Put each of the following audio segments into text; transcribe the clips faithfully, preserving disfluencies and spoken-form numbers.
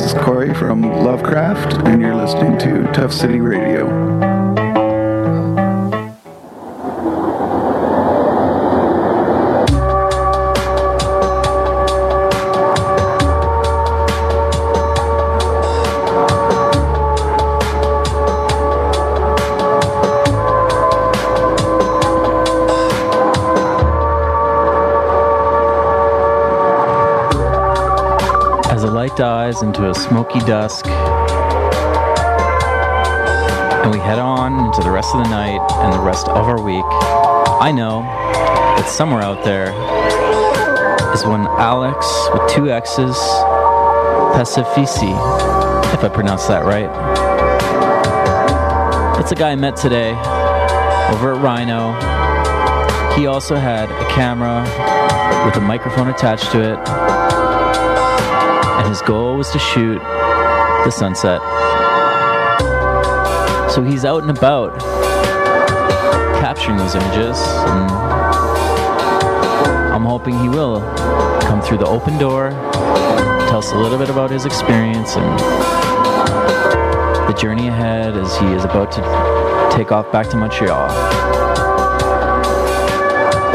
This is Corey from Lovecraft, and you're listening to Tough City Radio. Dies into a smoky dusk, and we head on into the rest of the night and the rest of our week. I know that somewhere out there is one Alex with two X's, Pacifici, if I pronounce that right. That's a guy I met today over at Rhino. He also had a camera with a microphone attached to it. And his goal was to shoot the sunset. So he's out and about capturing those images, and I'm hoping he will come through the open door, tell us a little bit about his experience and the journey ahead as he is about to take off back to Montreal.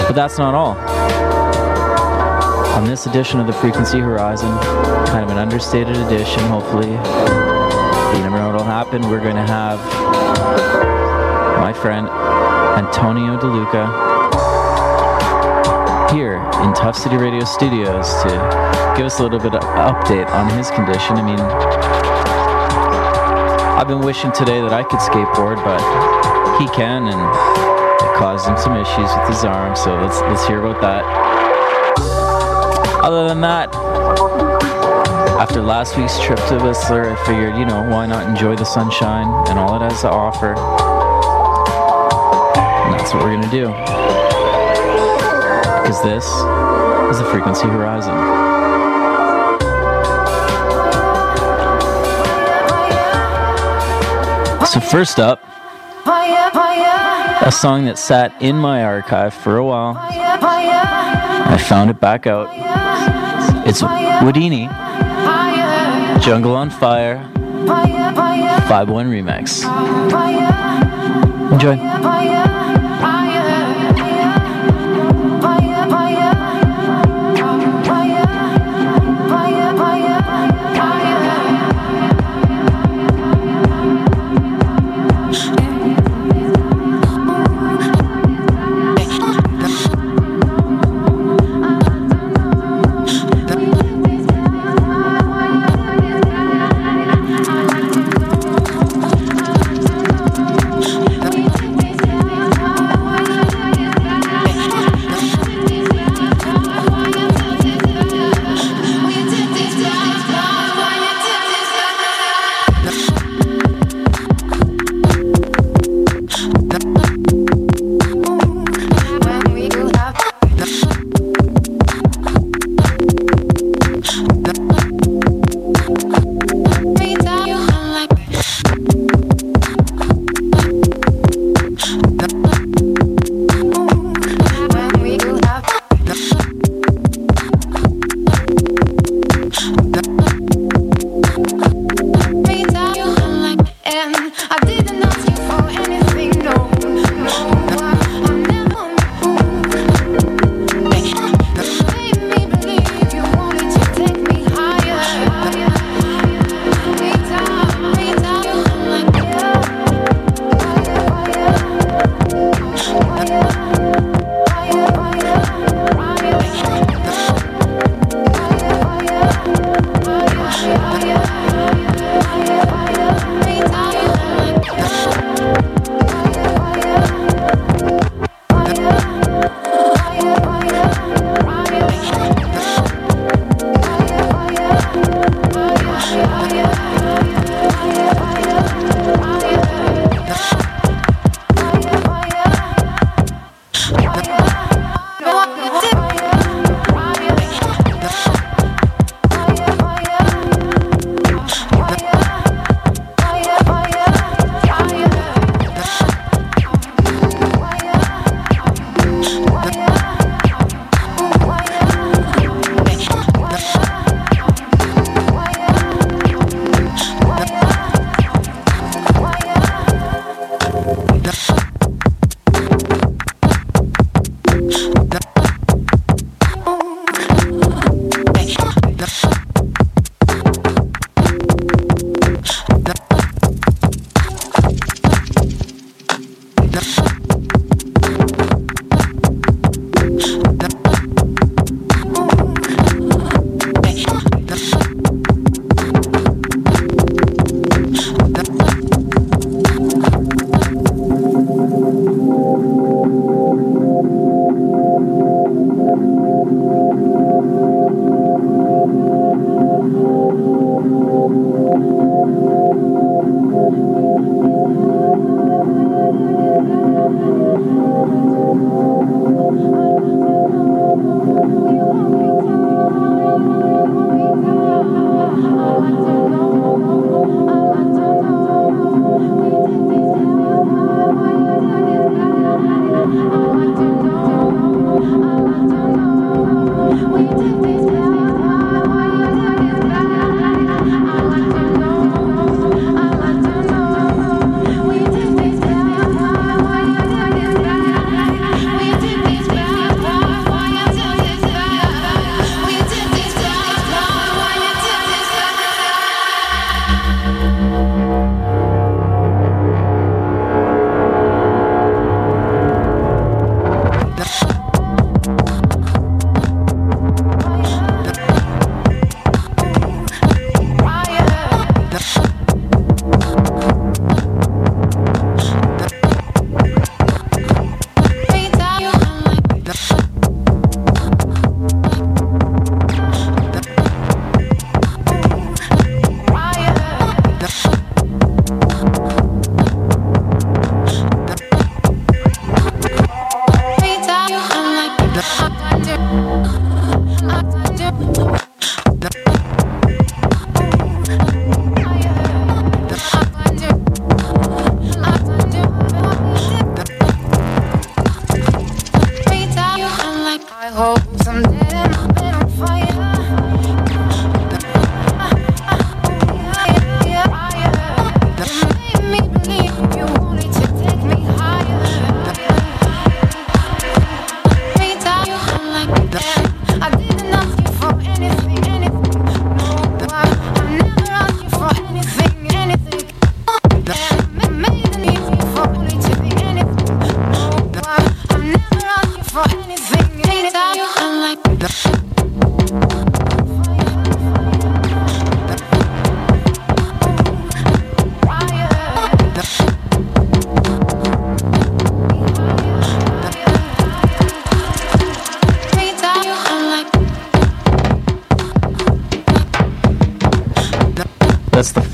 But that's not all. On this edition of the Frequency Horizon, kind of an understated edition, hopefully. You never know what'll happen. We're going to have my friend Antonio De Luca here in Tough City Radio Studios to give us a little bit of update on his condition. I mean, I've been wishing today that I could skateboard, but he can, and it caused him some issues with his arm. So let's let's hear about that. Other than that, after last week's trip to Whistler, I figured, you know, why not enjoy the sunshine and all it has to offer? And that's what we're going to do. Because this is the Frequency Horizon. So first up, a song that sat in my archive for a while. I found it back out. It's Woodini, Jungle on Fire, five one Remix. Enjoy.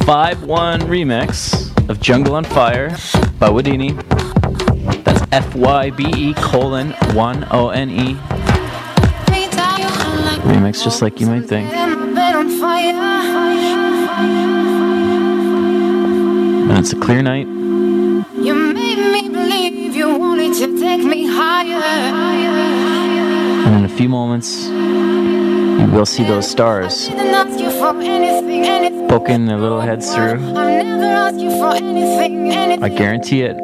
five one remix of Jungle on Fire by Woodini. That's F Y B E colon one O N E. Remix just like you might think. And it's a clear night. You made me believe you wanted to take me higher. And in a few moments, you will see those stars poking their little heads through. I guarantee it.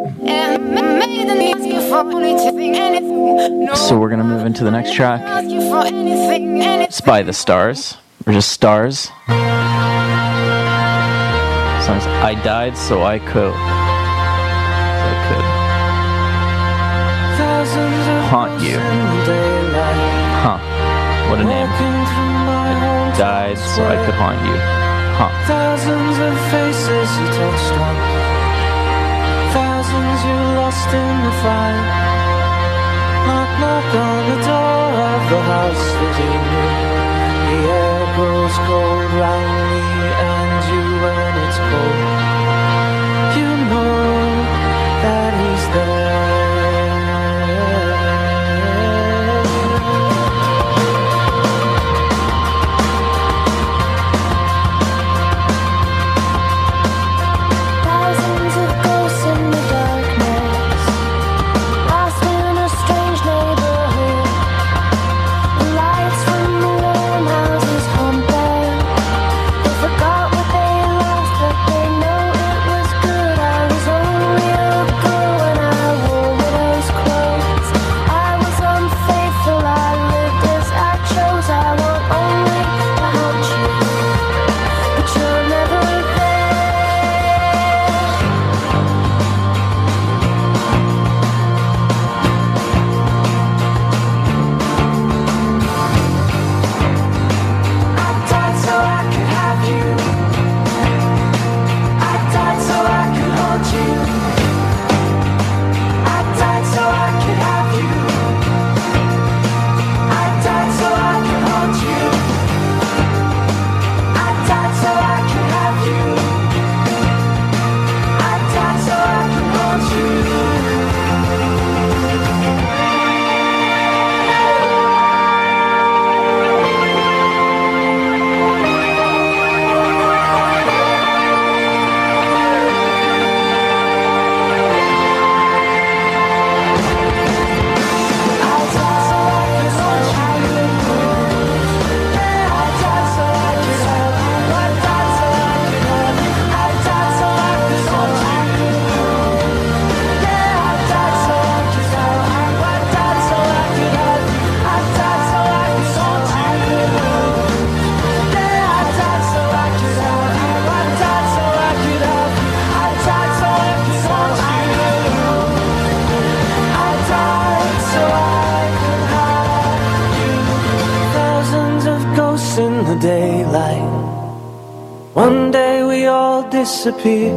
So we're gonna move into the next track. It's by the Stars, or just Stars. The song's I Died So I Could. So I could haunt you. Huh? What a name. I died so I could haunt you. Huh. Thousands of faces you touched on, thousands you lost in the fire. Knock, knock on the door of the house that you knew. The air grows cold round me and you when it's cold. You know that he's there. Lights from the light. One day we all disappear.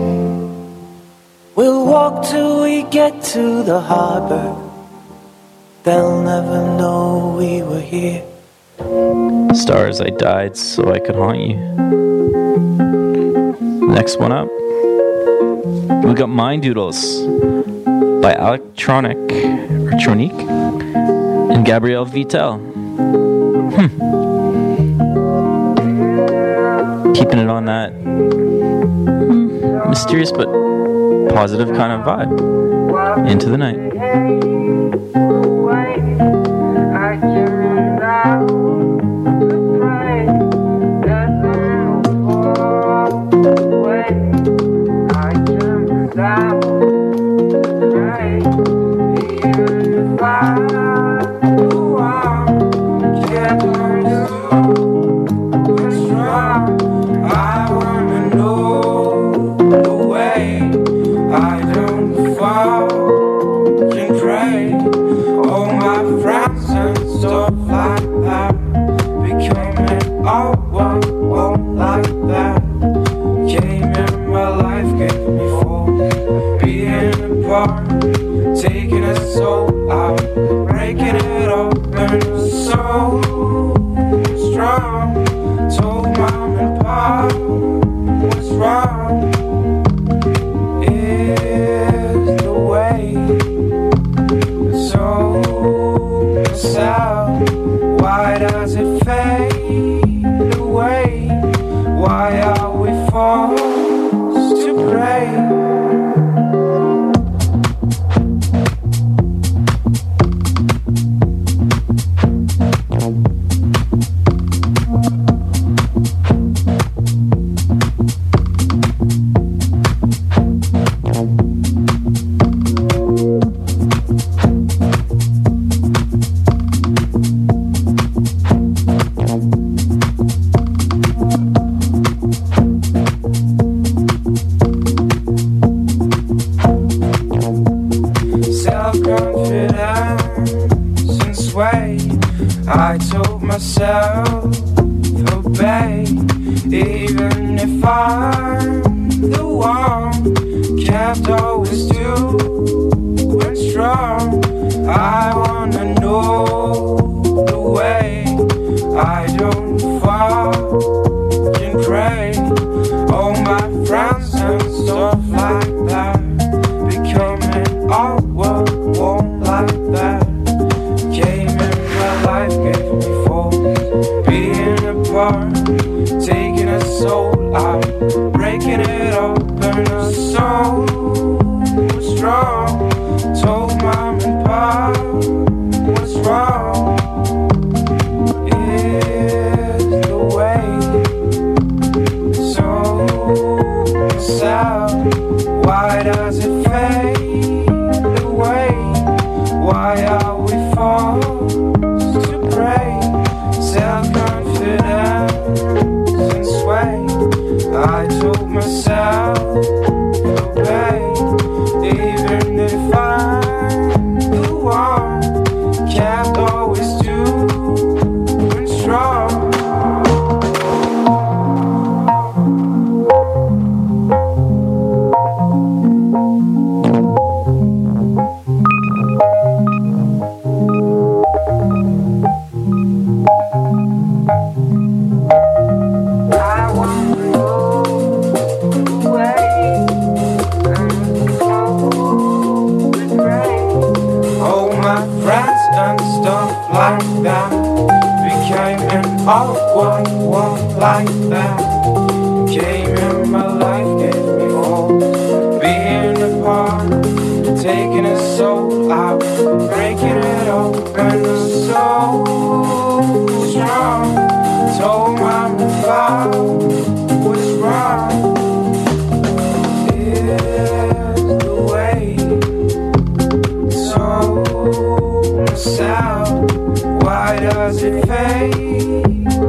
We'll walk till we get to the harbor. They'll never know we were here. Stars, I died so I could haunt you. Next one up, we got Mind Doodles by Alex Tronique, or Tronique, and Gabrielle Vitel. Hm. Keeping it on that mysterious but positive kind of vibe into the night. Fade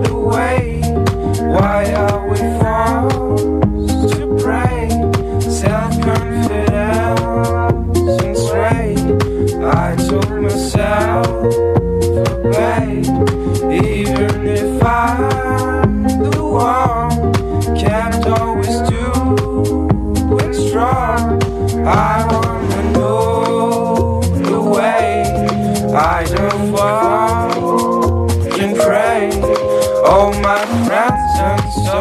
away, why are we falling?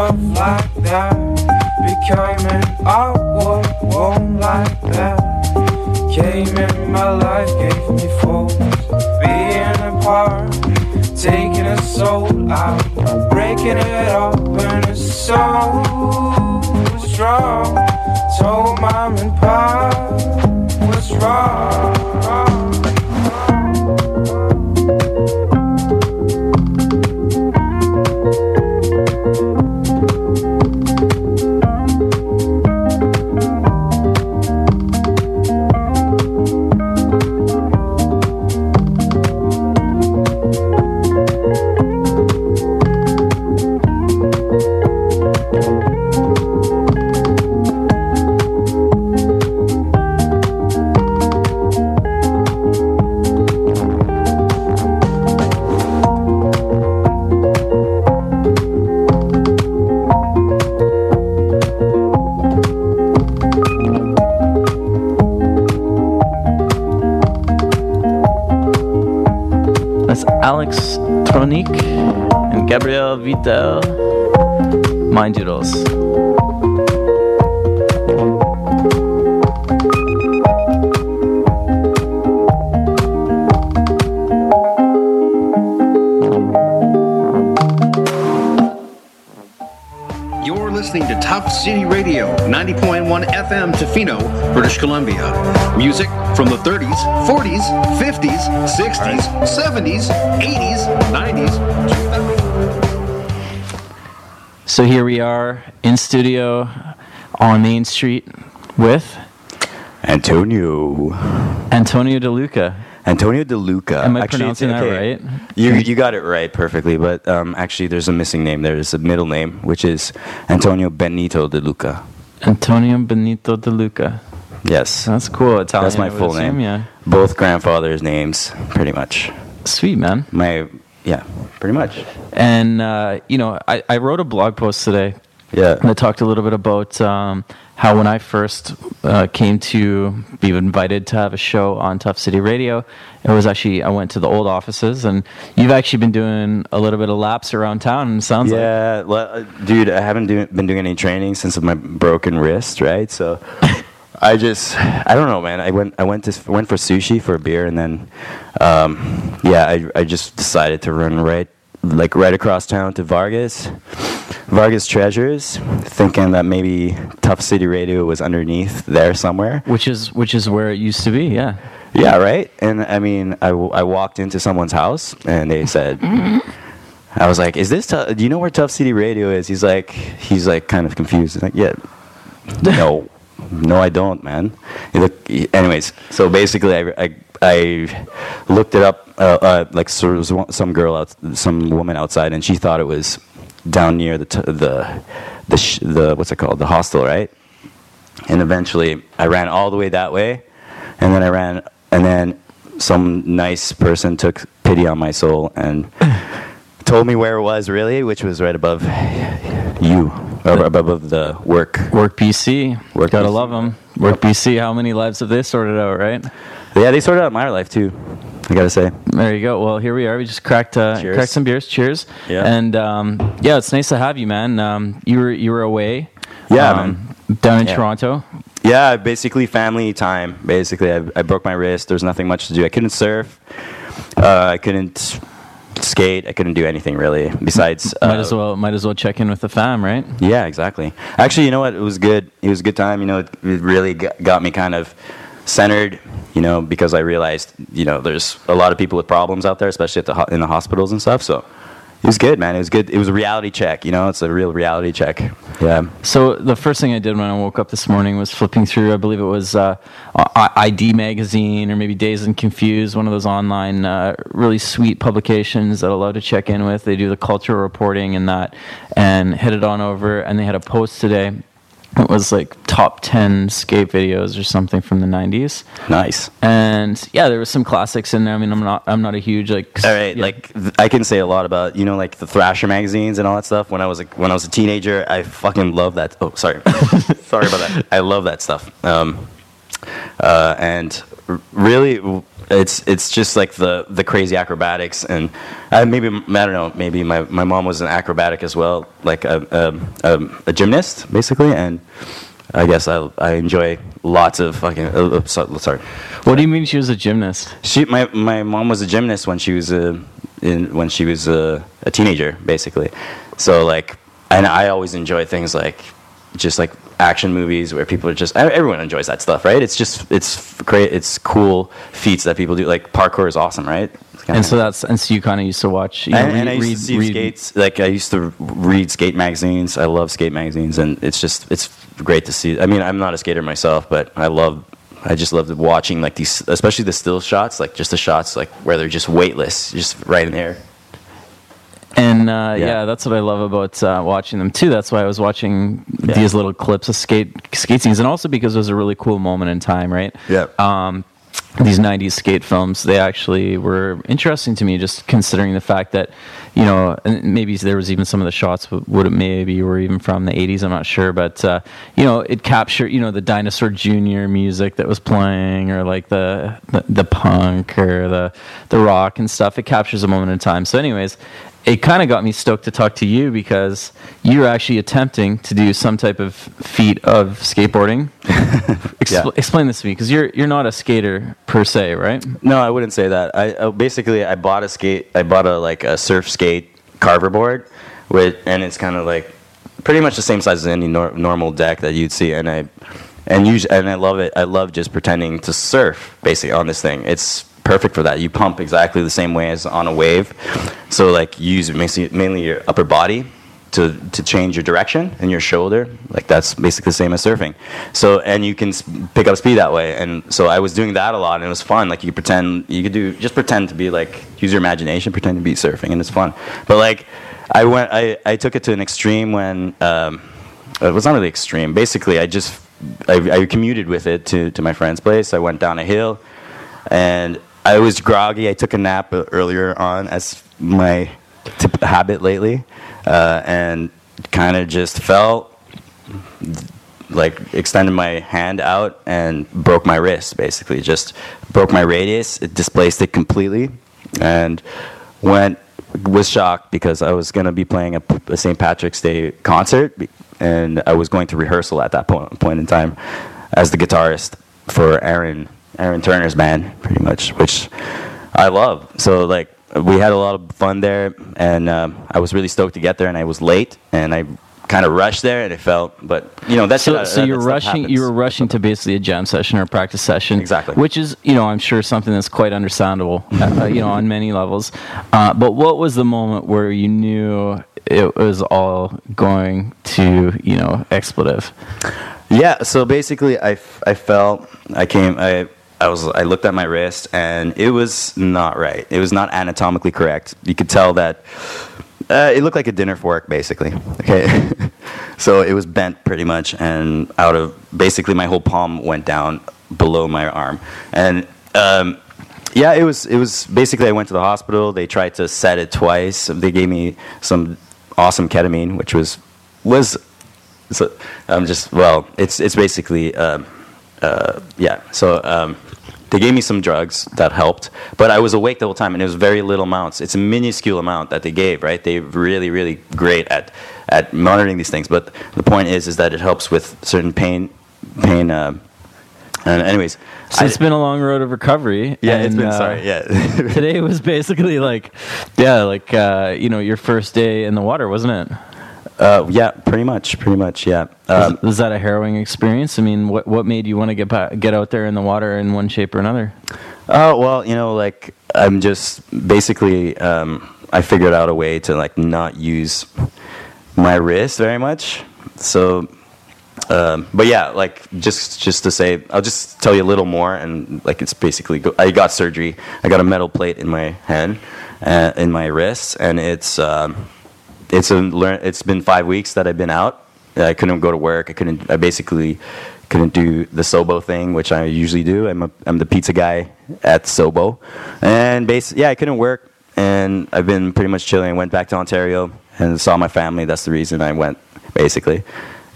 love like that became an outward one like that. Came in my life, gave me force. Being apart, taking a soul out, breaking it up, and it's so strong. Told mom and pop what's wrong. Alex Tronique and Gabrielle Vitel, Mind Doodles. To Tough City Radio, ninety point one F M, Tofino, British Columbia. Music from the thirties, forties, fifties, sixties, right. seventies, eighties, nineties. So here we are in studio on Main Street with Antonio. Antonio De Luca. Antonio De Luca. Am I actually pronouncing that okay, right? You you got it right perfectly, but um, actually there's a missing name. There's a middle name, which is Antonio Benito De Luca. Antonio Benito De Luca. Yes. That's cool. Italian, that's my full name. Assume, yeah. Both grandfathers' names, pretty much. Sweet, man. My Yeah, pretty much. And, uh, you know, I, I wrote a blog post today. Yeah. And I talked a little bit about um, how when I first uh, came to be invited to have a show on Tough City Radio, it was actually, I went to the old offices, and you've actually been doing a little bit of laps around town, it sounds yeah, like. Yeah, well, dude, I haven't do, been doing any training since my broken wrist, right? So I just, I don't know, man. I went I went to went for sushi for a beer, and then, um, yeah, I, I just decided to run right, like right across town to Vargas. Vargas Treasures, thinking that maybe Tough City Radio was underneath there somewhere. Which is which is where it used to be, yeah. Yeah, right? And I mean, I, w- I walked into someone's house, and they said, I was like, is this, t- do you know where Tough City Radio is? He's like, he's like kind of confused. He's like, yeah, no, no I don't, man. Look, anyways, so basically I, I, I looked it up, uh, uh, like sort of some girl, out, some woman outside, and she thought it was down near the t- the the sh- the what's it called the hostel, right? And eventually I ran all the way that way, and then I ran, and then some nice person took pity on my soul and told me where it was really, which was right above you, or above the work work B C. Work gotta B C. Love them. Work B C. How many lives have they sorted out, right? Yeah, they sorted out my life too. I gotta say. There you go. Well, here we are. We just cracked uh, cracked some beers. Cheers. Yeah. And um, yeah, it's nice to have you, man. Um, you were you were away. Yeah. Um, man. Down in yeah. Toronto. Yeah, basically family time. Basically, I, I broke my wrist. There's nothing much to do. I couldn't surf. Uh, I couldn't skate. I couldn't do anything really. Besides, uh, might as well might as well check in with the fam, right? Yeah, exactly. Actually, you know what? It was good. It was a good time. You know, it, it really got me kind of centered, you know, because I realized, you know, there's a lot of people with problems out there, especially at the ho- in the hospitals and stuff. So it was good, man. It was good. It was a reality check, you know. It's a real reality check. Yeah. So the first thing I did when I woke up this morning was flipping through, I believe it was uh, I D Magazine or maybe Dazed and Confused, one of those online uh, really sweet publications that allow to check in with. They do the cultural reporting and that, and headed on over, and they had a post today. It was like top ten skate videos or something from the nineties. Nice. And yeah, there was some classics in there. I mean, I'm not, I'm not a huge like. All right, yeah. Like th- I can say a lot about, you know, like the Thrasher magazines and all that stuff. When I was like, when I was a teenager, I fucking loved that. Oh, sorry, sorry about that. I love that stuff. Um, uh, and really, it's it's just like the the crazy acrobatics, and I maybe I don't know maybe my, my mom was an acrobatic as well, like a a, a, a gymnast basically, and I guess I I enjoy lots of fucking uh, sorry. What do you mean she was a gymnast? She my my mom was a gymnast when she was a in when she was a, a teenager basically, so like, and I always enjoy things like just like action movies where people are just, everyone enjoys that stuff, right? It's just it's great, it's cool feats that people do. Like parkour is awesome, right? And so that's and so you kind of used to watch. You know, and, read, and I used read, to see read. skates. Like I used to read skate magazines. I love skate magazines, and it's just it's great to see. I mean, I'm not a skater myself, but I love. I just love watching like these, especially the still shots, like just the shots like where they're just weightless, just right in there. And uh, yeah. yeah, that's what I love about uh, watching them too. That's why I was watching yeah. these little clips of skate skate scenes, and also because it was a really cool moment in time, right? Yeah. Um, these nineties skate films, they actually were interesting to me, just considering the fact that, you know, and maybe there was even some of the shots would it maybe were even from the eighties, I'm not sure, but uh, you know, it captured, you know, the Dinosaur Junior music that was playing, or like the the, the punk or the the rock and stuff. It captures a moment in time. So anyways, it kind of got me stoked to talk to you, because you're actually attempting to do some type of feat of skateboarding. Expl- yeah. Explain this to me, because you're you're not a skater per se, right? No, I wouldn't say that. I uh, basically I bought a skate, I bought a like a surf skate carver board, with and it's kind of like pretty much the same size as any nor- normal deck that you'd see, and I and usually and I love it. I love just pretending to surf basically on this thing. It's perfect for that. You pump exactly the same way as on a wave, so like you use mainly your upper body to to change your direction, and your shoulder, like that's basically the same as surfing. So and you can pick up speed that way, and so I was doing that a lot, and it was fun. Like you could pretend you could do just pretend to be like use your imagination, pretend to be surfing, and it's fun. But like I went, I I took it to an extreme when um, it was not really extreme. Basically, I just I, I commuted with it to to my friend's place. I went down a hill, and I was groggy. I took a nap earlier on, as my tip- habit lately, uh, and kind of just fell, like extended my hand out and broke my wrist, basically. Just broke my radius. It displaced it completely, and went was shocked because I was going to be playing a, a Saint Patrick's Day concert, and I was going to rehearsal at that point, point in time as the guitarist for Aaron. Aaron Turner's band, pretty much, which I love. So, like, we had a lot of fun there, and um, I was really stoked to get there, and I was late, and I kind of rushed there, and it felt, but, you know, that's... So, how, so that, you're that rushing, you were rushing to basically a jam session or a practice session. Exactly. Which is, you know, I'm sure something that's quite understandable, uh, you know, on many levels. Uh, but what was the moment where you knew it was all going to, you know, expletive? Yeah, so basically, I, I felt, I came, I... I was. I looked at my wrist, and it was not right. It was not anatomically correct. You could tell that uh, it looked like a dinner fork, basically. Okay, so it was bent pretty much, and out of basically my whole palm went down below my arm, and um, yeah, it was. It was basically I went to the hospital. They tried to set it twice. They gave me some awesome ketamine, which was was. So I'm just well. It's it's basically. Um, Uh, yeah, so um, they gave me some drugs that helped, but I was awake the whole time, and it was very little amounts. It's a minuscule amount that they gave, right? They're really, really great at at monitoring these things, but the point is is that it helps with certain pain, pain. Uh, and anyways. So it's I, been a long road of recovery. Yeah, and, it's been, uh, sorry, yeah. Today was basically like, yeah, like, uh, you know, your first day in the water, wasn't it? Uh, yeah, pretty much, pretty much, yeah. Um, was, was that a harrowing experience? I mean, what what made you want to get back, get out there in the water in one shape or another? Oh, uh, well, you know, like, I'm just basically, um, I figured out a way to, like, not use my wrist very much. So, um, but yeah, like, just, just to say, I'll just tell you a little more, and, like, it's basically, go- I got surgery. I got a metal plate in my hand, uh, in my wrist, and it's... Um, It's a learn. It's been five weeks that I've been out. I couldn't go to work. I couldn't. I basically couldn't do the Sobo thing, which I usually do. I'm a, I'm the pizza guy at Sobo, and basically, yeah, I couldn't work. And I've been pretty much chilling. I went back to Ontario and saw my family. That's the reason I went, basically.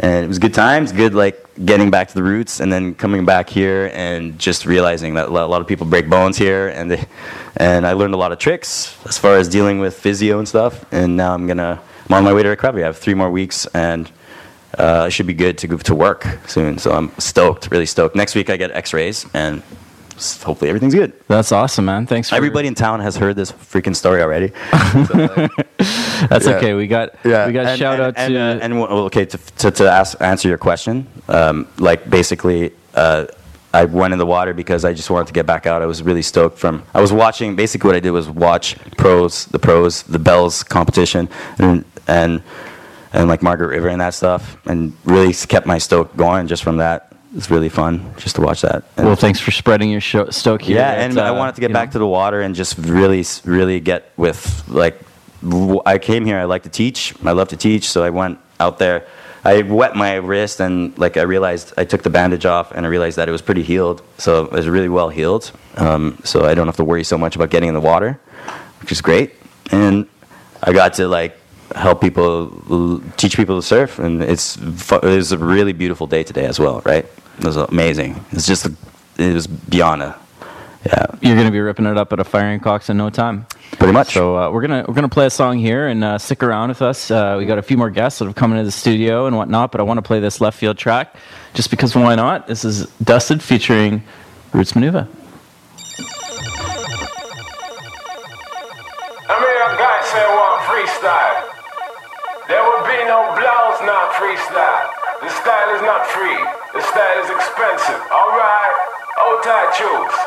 And it was good times, good like getting back to the roots, and then coming back here and just realizing that a lot of people break bones here, and they, and I learned a lot of tricks as far as dealing with physio and stuff. And now I'm gonna I'm on my way to recovery. I have three more weeks, and uh, I should be good to go to work soon. So I'm stoked, really stoked. Next week I get X-rays, and hopefully everything's good. That's awesome, man. Thanks for everybody in town has heard this freaking story already. So, like, that's yeah. okay. We got yeah. we got and, shout and, out and, to uh, and well, okay to to, to ask, answer your question. Um, like basically, uh, I went in the water because I just wanted to get back out. I was really stoked from I was watching. Basically, what I did was watch pros, the pros, the Bells competition, and and and like Margaret River and that stuff, and really kept my stoke going just from that. It's really fun just to watch that. And well, thanks for spreading your show, stoke here. Yeah, and uh, I wanted to get back know. to the water and just really, really get with, like, I came here, I like to teach. I love to teach, so I went out there. I wet my wrist, and, like, I realized I took the bandage off, and I realized that it was pretty healed. So it was really well healed, um, so I don't have to worry so much about getting in the water, which is great. And I got to, like, help people, teach people to surf, and it's it was a really beautiful day today as well, right? It was amazing. It's just a, it was beyond a, yeah. You're gonna be ripping it up at a firing Cox in no time, pretty much. So uh, we're gonna we're gonna play a song here, and uh, stick around with us. Uh, we got a few more guests that have come into the studio and whatnot, but I want to play this left field track just because why not? This is Dusted featuring Roots Manuva. I mean, a guy said one freestyle. There will be no blouse, not freestyle. The style is not free. The style is expensive. All right, old tight shoes.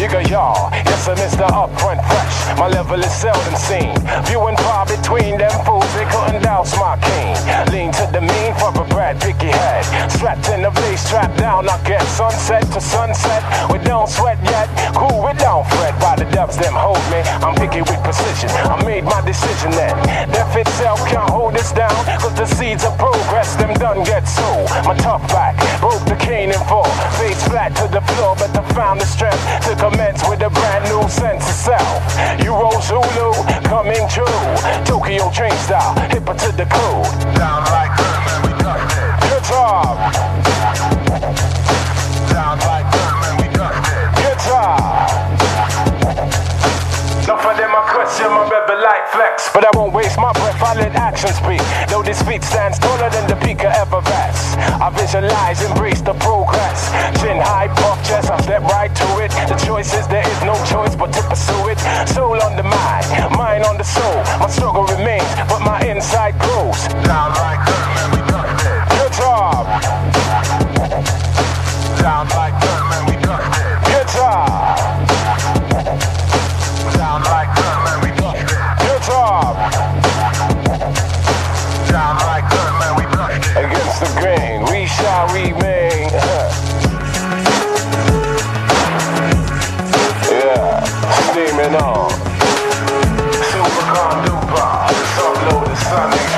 You got y'all, yes I miss the upfront fresh. My level is seldom seen. Viewing far between them fools, they couldn't douse my king. Lean to the mean for a Brad Picky head. Strapped in the place, strapped down, I get sunset to sunset. We don't sweat yet, cool, we don't fret. By the depths them hold me, I'm picky with precision. I made my decision then. Death itself can't hold us down, cause the seeds of progress, them done get sold. My tough back, broke the cane in four. Face flat to the floor, but I found the strength to commence with a brand new sense of self. Euro Zulu, coming true. Tokyo train style, hipper to the code. Sound like them and we dusted. Good job. Sound like them and we dusted. Good job. Enough of them, I question my rebel light flex. But I won't waste my breath, I let action speak. Though this feat stands taller than the peak of Everest, I visualize, embrace the progress. Chin high, puff chest, I step right to it. The choice is, there is no choice but to pursue it. Soul on the mind, mind on the soul. My struggle remains, but my inside grows. Sound like them and we dusted. Good job. Sound like them and we dusted. Good job. Sound like them and we dusted. Good job. Sound like them and we dusted. Against the grain, we shall remain. Yeah, steaming on. Super Condupa, uploaded Sunday.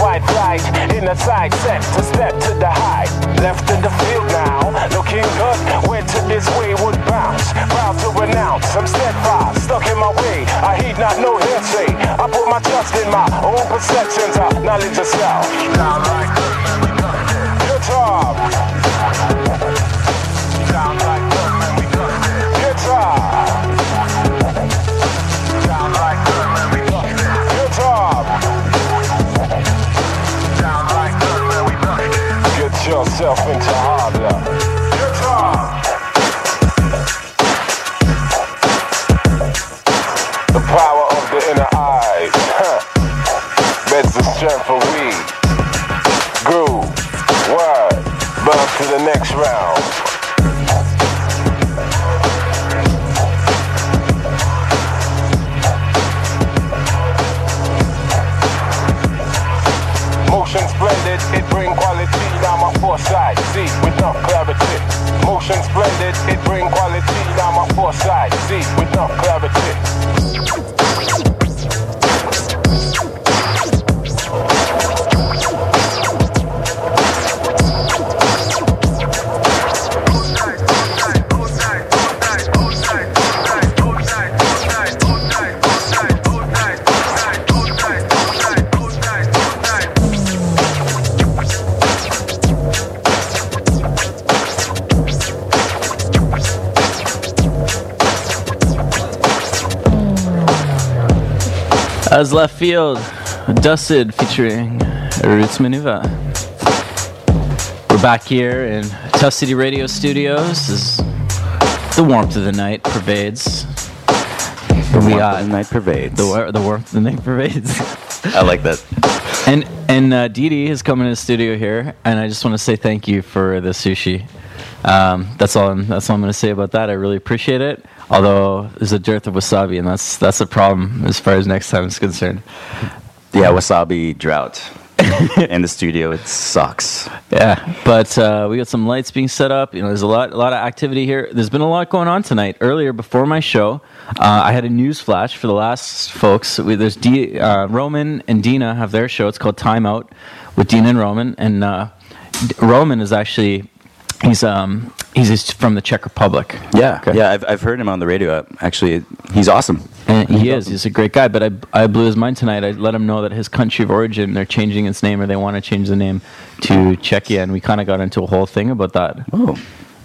White flight, in a side set to step to the high. Left in the field now, looking good. Went to this wayward bounce, proud to renounce. I'm steadfast, stuck in my way. I heed not no hearsay. I put my trust in my own perceptions. I knowledge of self. Sound like them and we dusted. Good job. Sound like them and we dusted. Good job. Sound like them and we dusted. Good job. Yourself into hard luck. Good job. The power of the inner eyes, huh. Beds the strength for we. Groove, word, birth to the next round. I see with no clarity. As left field, Dusted featuring Roots Manuva. We're back here in Tough City Radio Studios. This is the warmth of the night pervades. The we warmth got of the night pervades. The, the warmth of the night pervades. I like that. And and uh, Dee Dee has come into the studio here, and I just want to say thank you for the sushi. Um, that's all. I'm, that's all I'm going to say about that. I really appreciate it. Although there's a dearth of wasabi, and that's that's a problem as far as next time is concerned. Yeah, wasabi drought in the studio. It sucks. Yeah, but uh, we got some lights being set up. You know, there's a lot a lot of activity here. There's been a lot going on tonight. Earlier, before my show, uh, I had a news flash for the last folks. We, there's D, uh, Roman and Dina have their show. It's called Time Out with Dina and Roman, and uh, D- Roman is actually. He's um he's from the Czech Republic. Yeah, okay. yeah, I've I've heard him on the radio. Actually, he's awesome. And he he's is. Awesome. He's a great guy. But I I blew his mind tonight. I let him know that his country of origin, they're changing its name, or they want to change the name to Czechia, and we kind of got into a whole thing about that. Oh,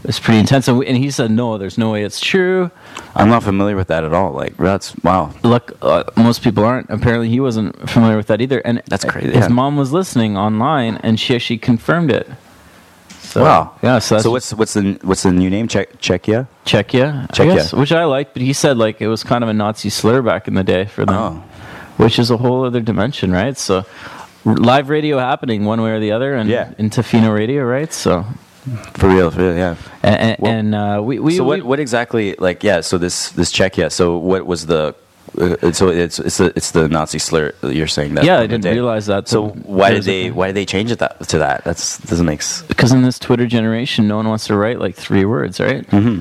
it's pretty intense. And, we, and he said, no, there's no way it's true. I'm not familiar with that at all. Like that's wow. Look, uh, most people aren't. Apparently, he wasn't familiar with that either. And that's crazy. His yeah. mom was listening online, and she actually confirmed it. So, wow! Yeah. So, so what's what's the what's the new name? Czech Czechia. Czechia. Czechia. I guess, which I liked, but he said like it was kind of a Nazi slur back in the day for them, oh. which is a whole other dimension, right? So, live radio happening one way or the other, and yeah. in Tofino Radio, right? So, for real, for real, yeah. And, and, well, and uh, we we. So what we, what exactly like yeah? So this this Czechia. So what was the Uh, so it's it's the it's the Nazi slur you're saying that. Yeah, I didn't realize that. So why did they why did they change it that, to that? That's doesn't make sense. Because in this Twitter generation, no one wants to write like three words, right? Mm-hmm.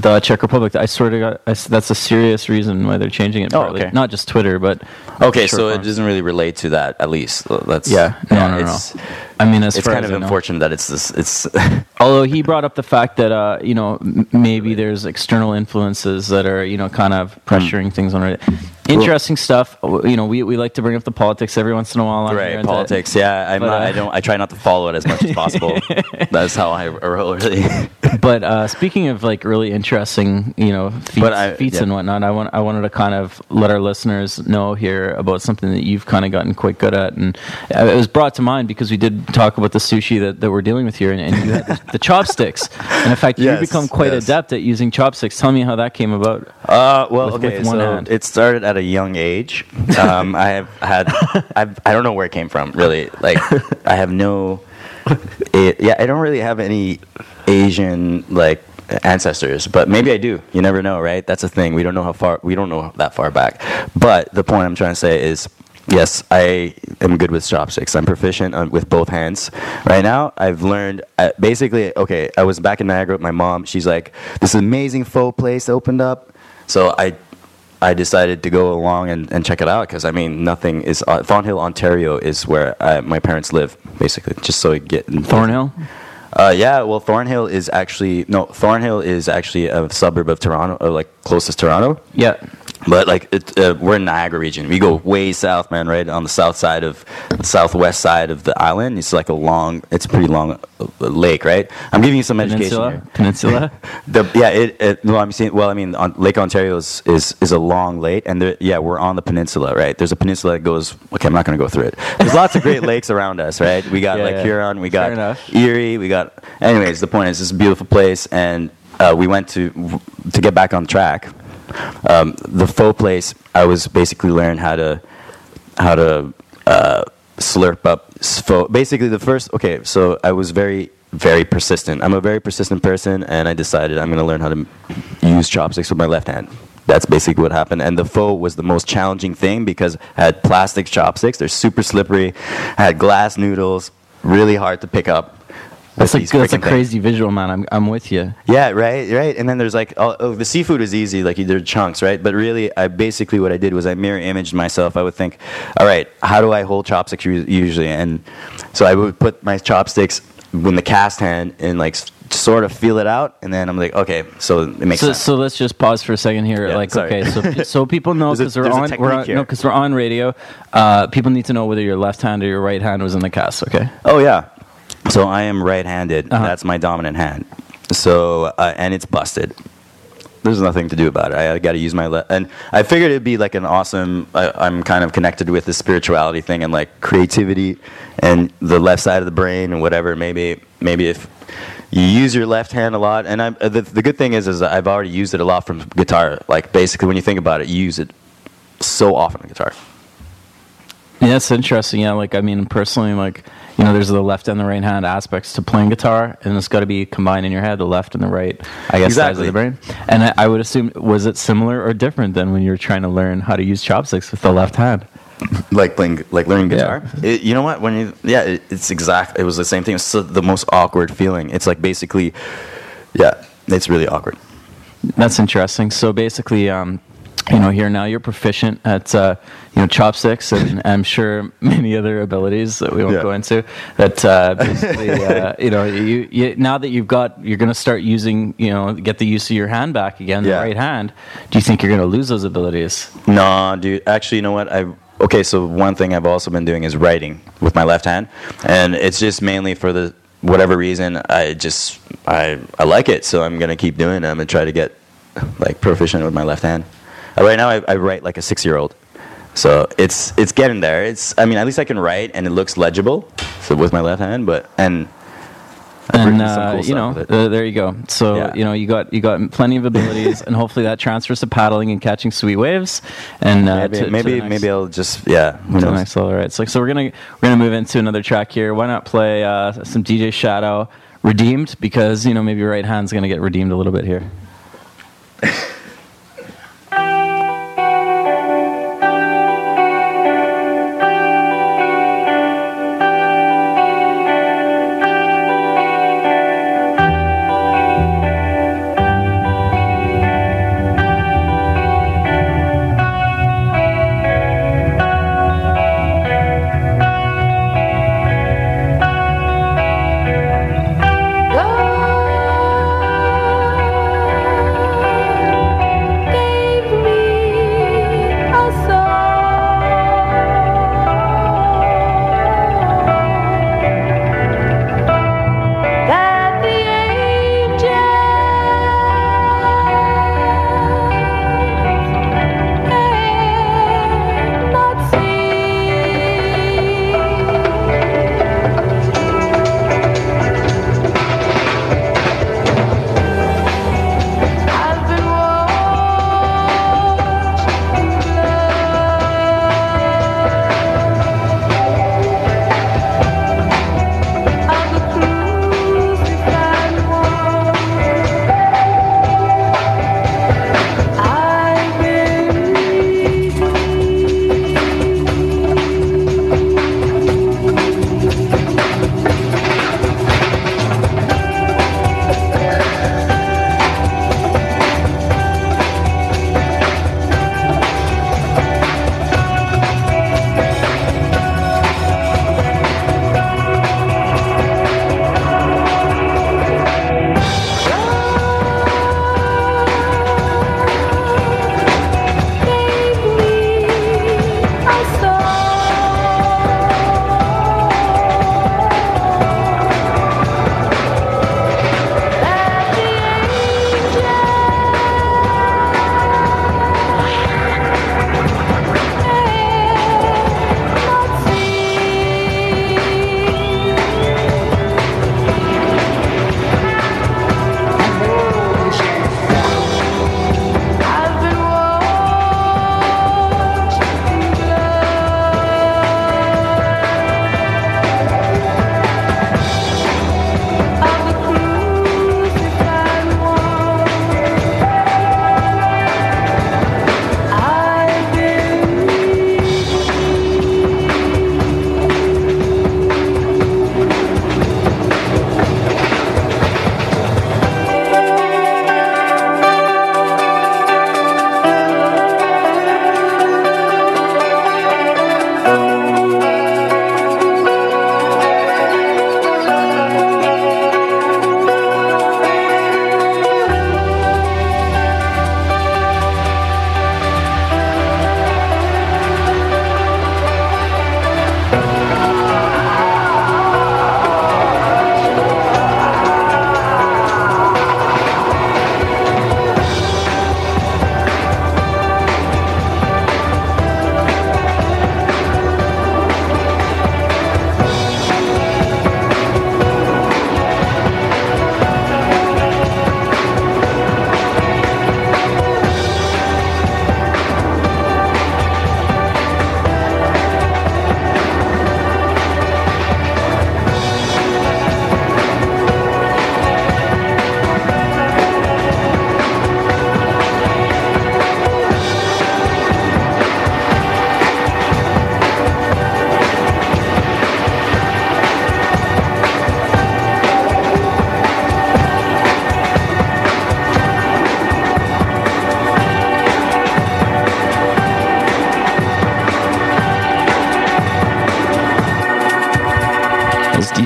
The Czech Republic. I swear to God, I, that's a serious reason why they're changing it. Partly. Oh, okay. Not just Twitter, but okay. So form. It doesn't really relate to that. At least that's yeah. No, yeah, no, no. It's, no. I mean, as it's far kind as of I unfortunate know. That it's this. It's although he brought up the fact that uh, you know m- maybe there's external influences that are you know kind of pressuring mm. things on it. Interesting stuff. You know, we, we like to bring up the politics every once in a while. On right, politics. That, yeah, I'm but, not, uh, I don't. I try not to follow it as much as possible. That's how I roll. Really. But uh, speaking of like really interesting, you know, feats, I, feats yeah. and whatnot, I want I wanted to kind of let our listeners know here about something that you've kind of gotten quite good at, and it was brought to mind because we did talk about the sushi that, that we're dealing with here, and, and you had the, the chopsticks. And in fact, yes, you become quite yes. adept at using chopsticks. Tell me how that came about. Uh, well, with, okay, with one so hand. It started at a young age. Um, I have had, I've, I don't know where it came from, really. Like, I have no, it, yeah, I don't really have any Asian like ancestors, but maybe I do. You never know, right? That's a thing. We don't know how far. We don't know that far back. But the point I'm trying to say is. Yes, I am good with chopsticks. I'm proficient on, with both hands. Right now, I've learned, uh, basically, okay, I was back in Niagara with my mom. She's like, this amazing pho place opened up. So I I decided to go along and, and check it out because, I mean, nothing is, uh, Thornhill, Ontario is where I, my parents live, basically, just so you get. Thornhill? Uh, yeah, well, Thornhill is actually, no, Thornhill is actually a suburb of Toronto, or like closest Toronto. Yeah. But like it, uh, we're in Niagara region. We go way south, man, right on the south side of the southwest side of the island. It's like a long, it's a pretty long lake, right? I'm giving you some Peninsula? education here. Peninsula? the, yeah, it, it, well, I'm saying, well, I mean, on Lake Ontario is, is, is a long lake, and there, yeah, we're on the peninsula, right? There's a peninsula that goes, okay, I'm not going to go through it. There's lots of great lakes around us, right? We got yeah, Lake yeah. Huron, we got Erie, we got, anyways, the point is it's a beautiful place, and uh, we went to to get back on track. Um, the pho place, I was basically learning how to how to uh, slurp up pho. Basically, the first okay. So I was very very persistent. I'm a very persistent person, and I decided I'm going to learn how to use chopsticks with my left hand. That's basically what happened. And the pho was the most challenging thing because I had plastic chopsticks. They're super slippery. I had glass noodles, really hard to pick up. That's a, that's a crazy visual, man. I'm I'm with you. Yeah, right, right. And then there's like, oh, oh the seafood is easy. Like, there are chunks, right? But really, I basically what I did was I mirror imaged myself. I would think, all right, how do I hold chopsticks usually? And so I would put my chopsticks in the cast hand and like sort of feel it out, and then I'm like, okay, so it makes so, sense. So let's just pause for a second here. Yeah, like, sorry. okay, so so people know because we're on, we're on no, because we're on radio. Uh, people need to know whether your left hand or your right hand was in the cast. Okay. Oh yeah. So I am right-handed. Uh-huh. That's my dominant hand. So uh, and it's busted. There's nothing to do about it. I, I got to use my left. And I figured it'd be like an awesome. I, I'm kind of connected with this spirituality thing and like creativity and the left side of the brain and whatever. Maybe maybe if you use your left hand a lot. And I'm, the the good thing is is I've already used it a lot from guitar. Like basically, when you think about it, you use it so often on guitar. Yeah, that's interesting. Yeah, like I mean, personally, like. You know, there's the left and the right hand aspects to playing guitar, and it's got to be combined in your head, the left and the right, I guess, exactly. sides of the brain. And I, I would assume, was it similar or different than when you were trying to learn how to use chopsticks with the left hand? Like playing, like learning guitar? Yeah. It, you know what? When you, yeah, it, it's exact. It was the same thing. It's the most awkward feeling. It's like basically, yeah, it's really awkward. That's interesting. So basically... um You know, here now you're proficient at, uh, you know, chopsticks and I'm sure many other abilities that we won't yeah. go into. That uh, basically, uh, you know, you, you now that you've got, you're going to start using, you know, get the use of your hand back again, yeah. the right hand. Do you think you're going to lose those abilities? No, dude. Actually, you know what? I okay. So one thing I've also been doing is writing with my left hand, and it's just mainly for the whatever reason. I just I I like it, so I'm going to keep doing it. I'm going to try to get like proficient with my left hand. Right now, I, I write like a six-year-old, so it's it's getting there. It's I mean, at least I can write, and it looks legible, so with my left hand. But and I've and some cool uh, you know, uh, there you go. So yeah. you know, you got you got plenty of abilities, and hopefully that transfers to paddling and catching sweet waves. And uh, maybe to, maybe, to the next, maybe I'll just yeah. To the next level, right? So so we're gonna we're gonna move into another track here. Why not play uh, some D J Shadow Redeemed, because you know maybe your right hand's gonna get redeemed a little bit here.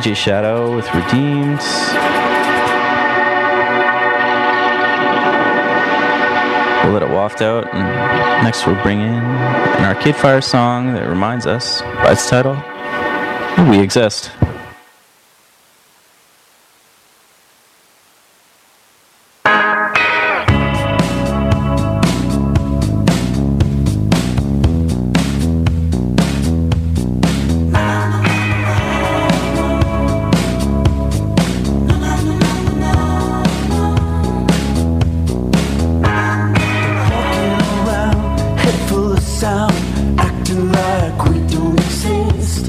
D J Shadow with Redeemed. We'll let it waft out, and next we'll bring in an Arcade Fire song that reminds us, by its title, that we exist. Sound acting like we don't exist.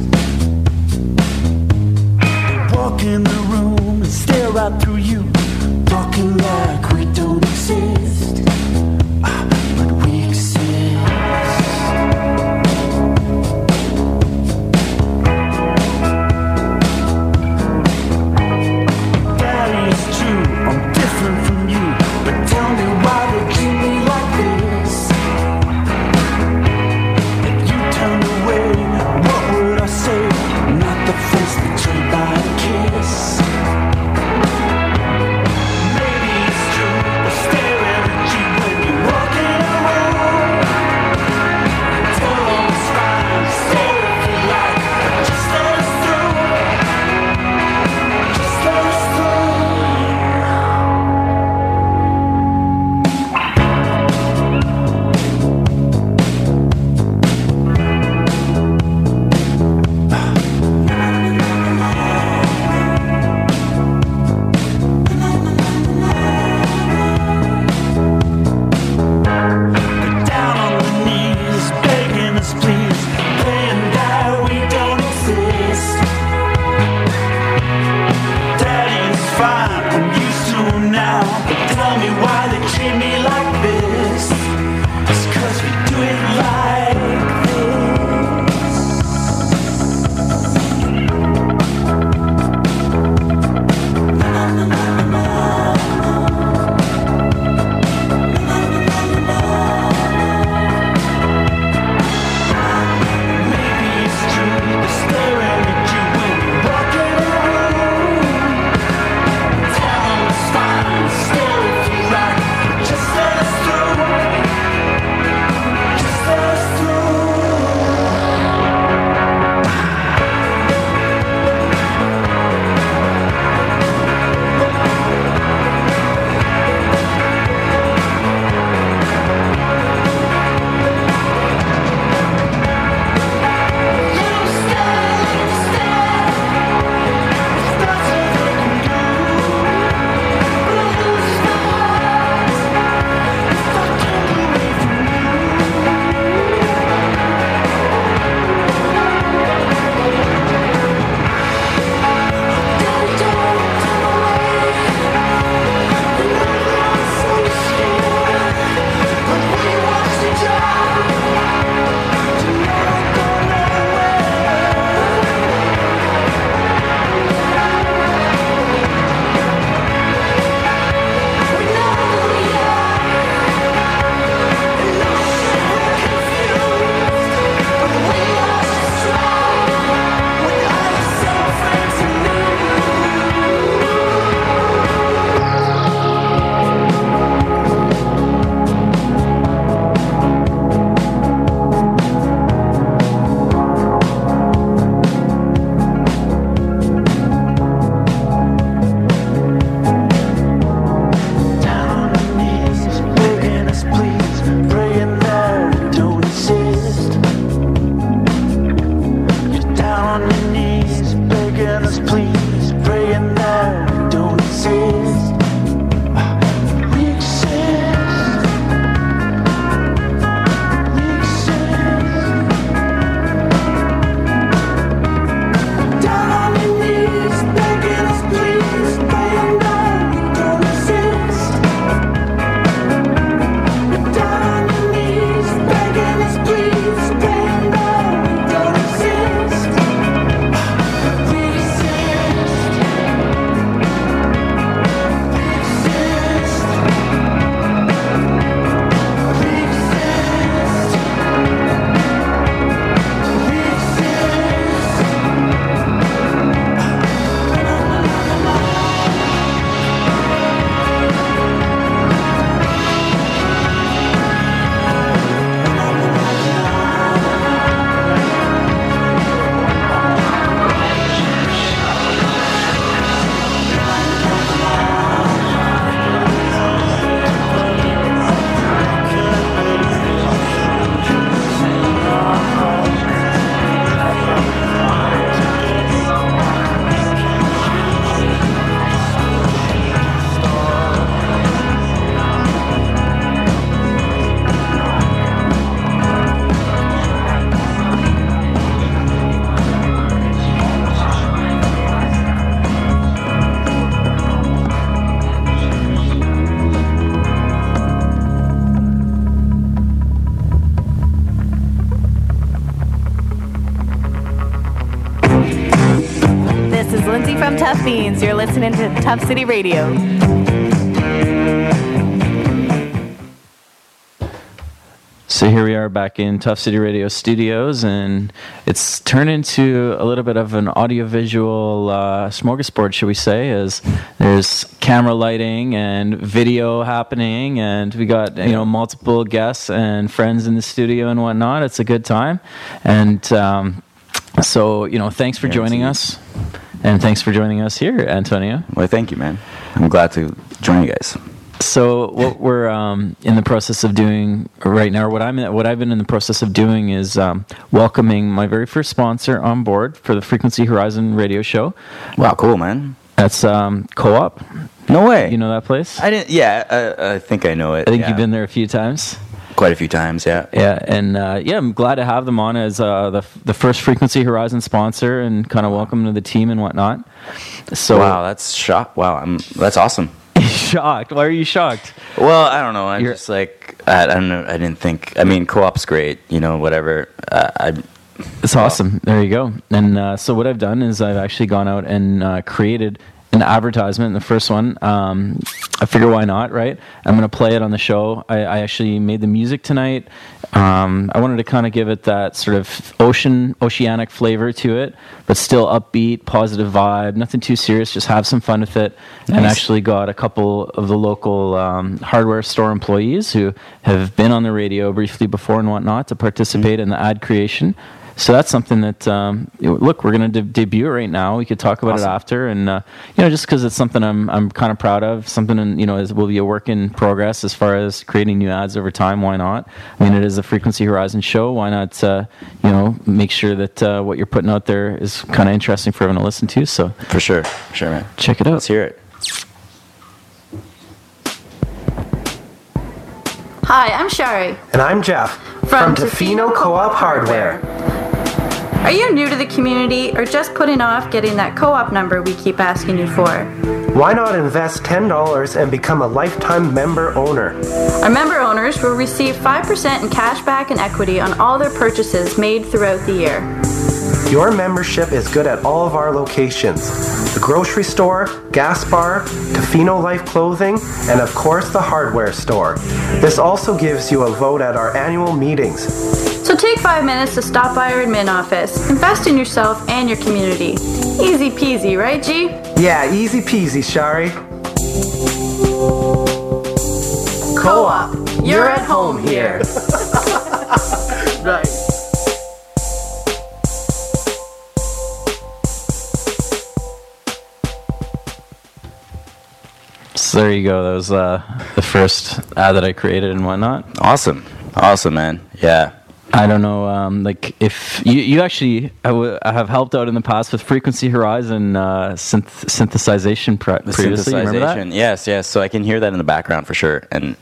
Tough Fiends. You're listening to Tough City Radio. So here we are back in Tough City Radio Studios, and it's turned into a little bit of an audiovisual uh, smorgasbord, should we say, as there's camera lighting and video happening, and we got, you know, multiple guests and friends in the studio and whatnot. It's a good time, and um, so, you know, thanks for joining us, and thanks for joining us here, Antonio. Well, thank you, man. I'm glad to join you guys. So what we're um, in the process of doing right now, or what I'm what I've been in the process of doing, is um, welcoming my very first sponsor on board for the Frequency Horizon radio show. Wow, cool, man! That's um, Co-op. No way. You know that place? I didn't. Yeah, I, I think I know it. I think yeah. You've been there a few times. Quite a few times, yeah. Yeah, and uh, yeah, I'm glad to have them on as uh, the the first Frequency Horizon sponsor, and kind of welcome to the team and whatnot. So wow, that's shock. Wow, I'm, that's awesome. Shocked? Why are you shocked? Well, I don't know. I'm You're, just like I, I don't know. I didn't think. I mean, Co-op's great. You know, whatever. Uh, I. It's well. awesome. There you go. And uh, so what I've done is I've actually gone out and uh, created an advertisement. The first one. Um, I figure why not, right? I'm gonna play it on the show. I, I actually made the music tonight. Um, I wanted to kind of give it that sort of ocean, oceanic flavor to it, but still upbeat, positive vibe, nothing too serious, just have some fun with it. Nice. And actually got a couple of the local um, hardware store employees who have been on the radio briefly before and whatnot to participate mm-hmm. in the ad creation. So that's something that, um, look, we're going to de- debut right now. We could talk about awesome. it after. And, uh, you know, just because it's something I'm I'm kind of proud of, something, in, you know, is, will be a work in progress as far as creating new ads over time. Why not? I mean, it is a Frequency Horizon show. Why not, uh, you know, make sure that uh, what you're putting out there is kind of interesting for everyone to listen to. So For sure. For sure, man. Check it out. Let's hear it. Hi, I'm Shari. And I'm Jeff. From, from Tofino Co-op Hardware. Are you new to the community or just putting off getting that co-op number we keep asking you for? Why not invest ten dollars and become a lifetime member owner? Our member owners will receive five percent in cash back and equity on all their purchases made throughout the year. Your membership is good at all of our locations. The grocery store, gas bar, Tofino Life Clothing, and of course the hardware store. This also gives you a vote at our annual meetings. So take five minutes to stop by our admin office. Invest in yourself and your community. Easy peasy, right, G? Yeah, easy peasy, Shari. Co-op, you're, you're at home, home here. Nice. So there you go. That was uh, the first ad that I created and whatnot. Awesome. Awesome, man. Yeah. I don't know, um, like, if you, you actually I, w- I have helped out in the past with Frequency Horizon uh, synth- synthesization pre- previously. Synthesization. You remember that? Yes, yes. So I can hear that in the background for sure. And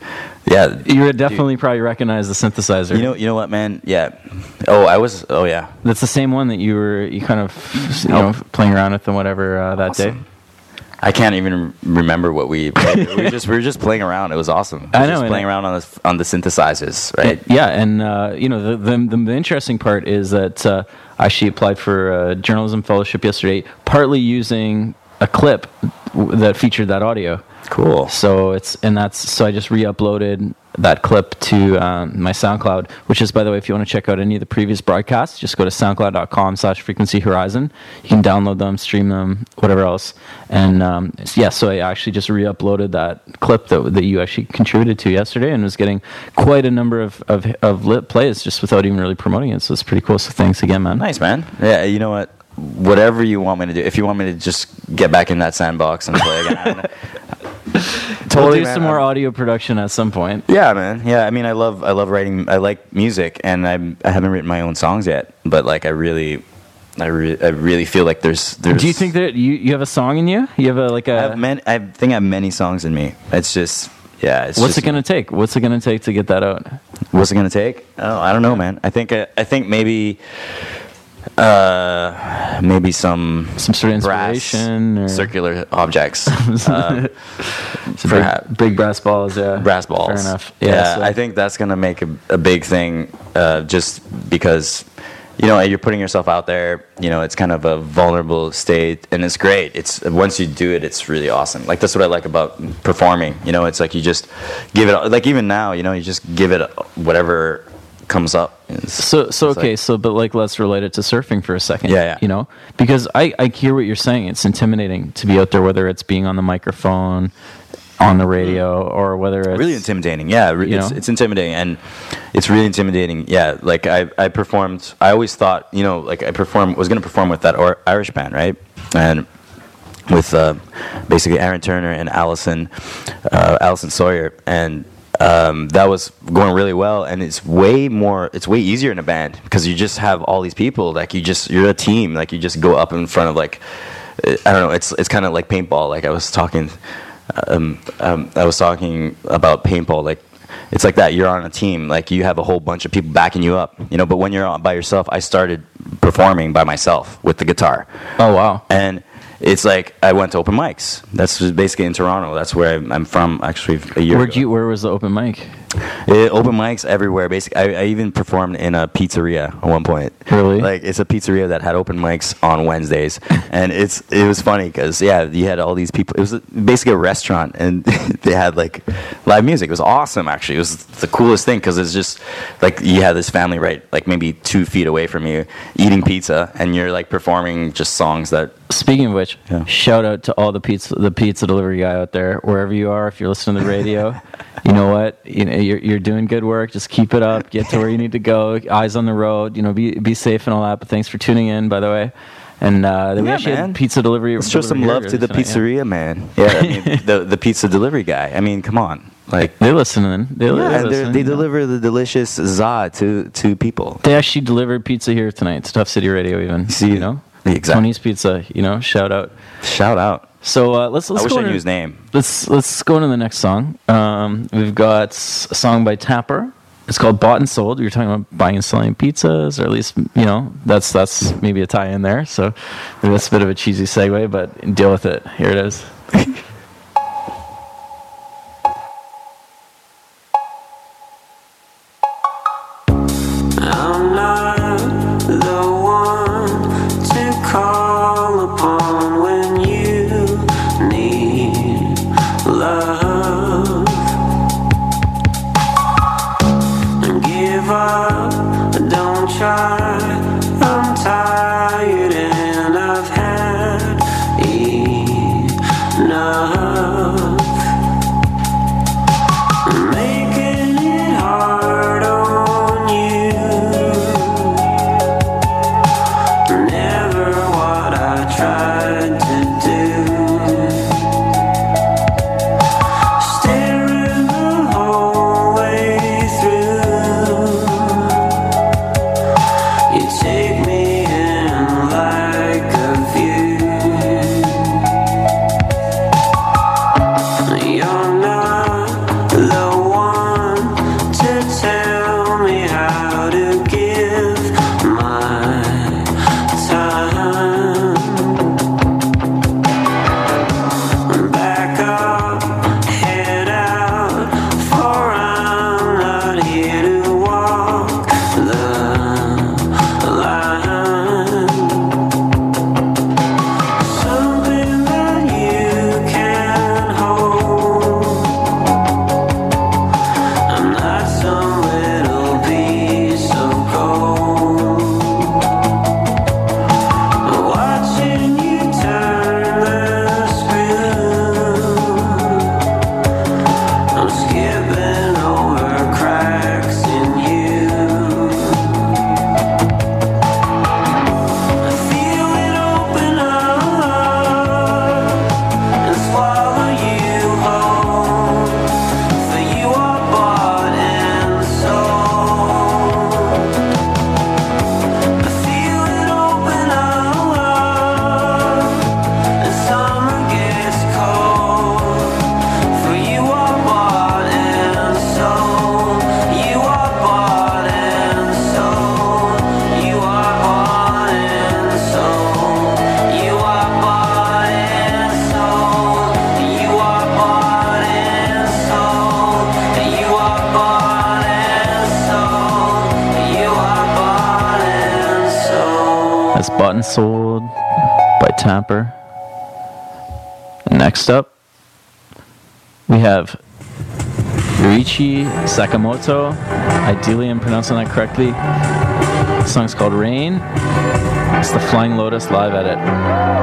yeah, you would definitely dude. probably recognize the synthesizer. You know, you know what, man? Yeah. Oh, I was. Oh, yeah. That's the same one that you were. You kind of, you oh. know, playing around with and whatever uh, that awesome. day. I can't even remember what we we were just we were just playing around. It was awesome. We were I know, just playing around on the on the synthesizers, right? Yeah, and uh, you know the, the the interesting part is that uh, I actually applied for a journalism fellowship yesterday, partly using a clip that featured that audio. Cool. So it's and that's so I just re-uploaded that clip to um, my SoundCloud, which is, by the way, if you want to check out any of the previous broadcasts, just go to soundcloud dot com slash frequency horizon. You can download them, stream them, whatever else. And um, yeah, so I actually just re-uploaded that clip that that you actually contributed to yesterday, and was getting quite a number of of, of lit plays just without even really promoting it. So it's pretty cool. So thanks again, man. Nice, man. Yeah, you know what? Whatever you want me to do. If you want me to just get back in that sandbox and play again. Totally, we'll do man. some more audio production at some point. Yeah, man. Yeah, I mean, I love, I love writing. I like music, and I'm, I haven't written my own songs yet. But like, I really, I, re- I really feel like there's, there's. Do you think that you, you have a song in you? You have a like a. I, have man- I think I have many songs in me. It's just, yeah. It's What's just, it gonna take? What's it gonna take to get that out? What's it gonna take? Oh, I don't know, man. I think, I, I think maybe. Uh, maybe some some sort of inspiration, brass, or circular objects, uh, perhaps big, big brass balls, yeah, brass balls. Fair enough. Yeah, yeah so. I think that's gonna make a, a big thing, uh, just because you know, you're putting yourself out there, you know, it's kind of a vulnerable state, and it's great. It's once you do it, it's really awesome. Like, that's what I like about performing, you know, it's like you just give it, like even now, you know, you just give it whatever comes up. It's, so, so okay, like, so, but like, let's relate it to surfing for a second. Yeah, yeah. You know, because I, I hear what you're saying. It's intimidating to be out there, whether it's being on the microphone, on the radio, or whether it's really intimidating. Yeah, it's, you know? It's intimidating, and it's really intimidating. Yeah, like I, I performed. I always thought, you know, like I performed was going to perform with that or Irish band, right? And with uh, basically Aaron Turner and Allison, uh, Allison Sawyer, and um, that was going really well. And it's way more. It's way easier in a band because you just have all these people. Like you just, you're a team. Like you just go up in front of like, I don't know. It's it's kind of like paintball. Like I was talking. Um, um, I was talking about paintball, like it's like that. You're on a team, like you have a whole bunch of people backing you up, you know. But when you're by yourself, I started performing by myself with the guitar. Oh wow! And it's like I went to open mics. That's basically in Toronto. That's where I'm from, actually. A year Where'd ago. You, where was the open mic? It, open mics everywhere. Basically, I, I even performed in a pizzeria at one point. Really? Like it's a pizzeria that had open mics on Wednesdays, and it's it was funny because yeah, you had all these people. It was basically a restaurant, and they had like live music. It was awesome. Actually, it was the coolest thing because it's just like you had this family right, like maybe two feet away from you, eating pizza, and you're like performing just songs that. Speaking of which, yeah. Shout out to all the pizza the pizza delivery guy out there, wherever you are. If you're listening to the radio, you know what, you know, you're you're doing good work. Just keep it up. Get to where you need to go. Eyes on the road. You know, be be safe and all that. But thanks for tuning in, by the way. And uh, yeah, we actually man. had pizza delivery. Let's delivery show some love to the tonight, pizzeria yeah. man. Yeah, I mean, the the pizza delivery guy. I mean, come on. Like they're listening. They're, yeah, they're listening, they yeah. deliver the delicious za to to people. They actually delivered pizza here tonight. It's Tough City Radio, even. See, you know. Exactly. Tony's Pizza, you know, shout out, shout out. So uh, let's let's I wish go I knew his name. Let's let's go into the next song. Um, we've got a song by Tapper. It's called "Bought and Sold." You're talking about buying and selling pizzas, or at least you know that's that's maybe a tie-in there. So maybe that's a bit of a cheesy segue, but deal with it. Here it is. So Bought and Sold by Tapper. And next up, we have Ryuichi Sakamoto. Ideally, I'm pronouncing that correctly. The song's called Rain. It's the Flying Lotus live edit.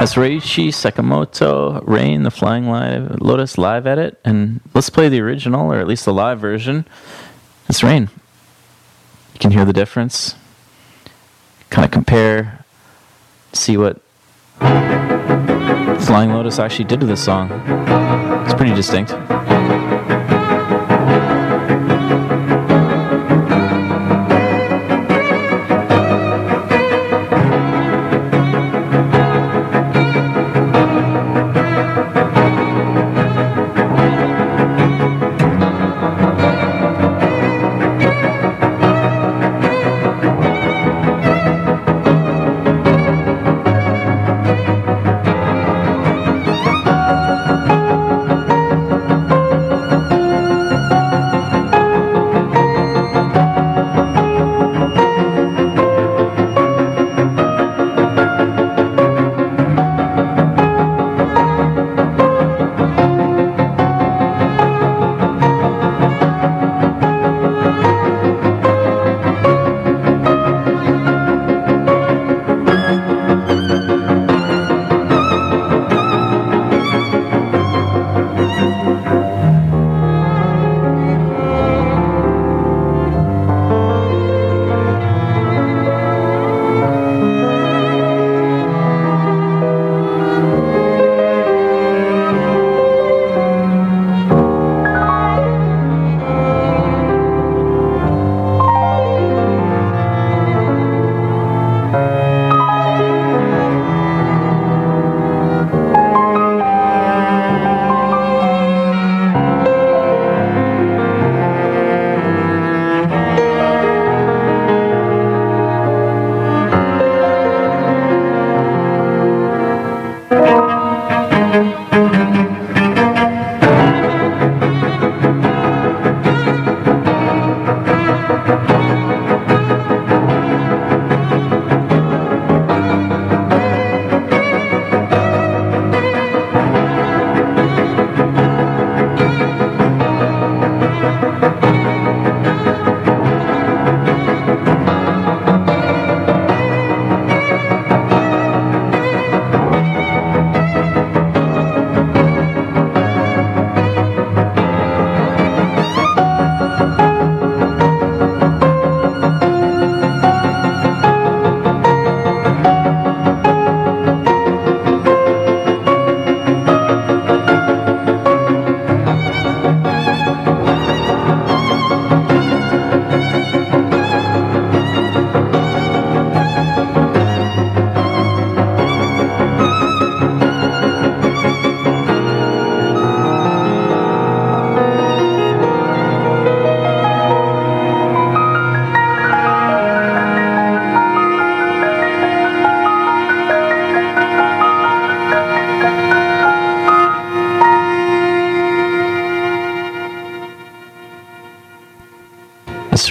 That's Ryuichi Sakamoto, Rain, the Flying live, Lotus live edit, and let's play the original, or at least the live version. It's Rain. You can hear the difference. Kind of compare, see what Flying Lotus actually did to this song. It's pretty distinct.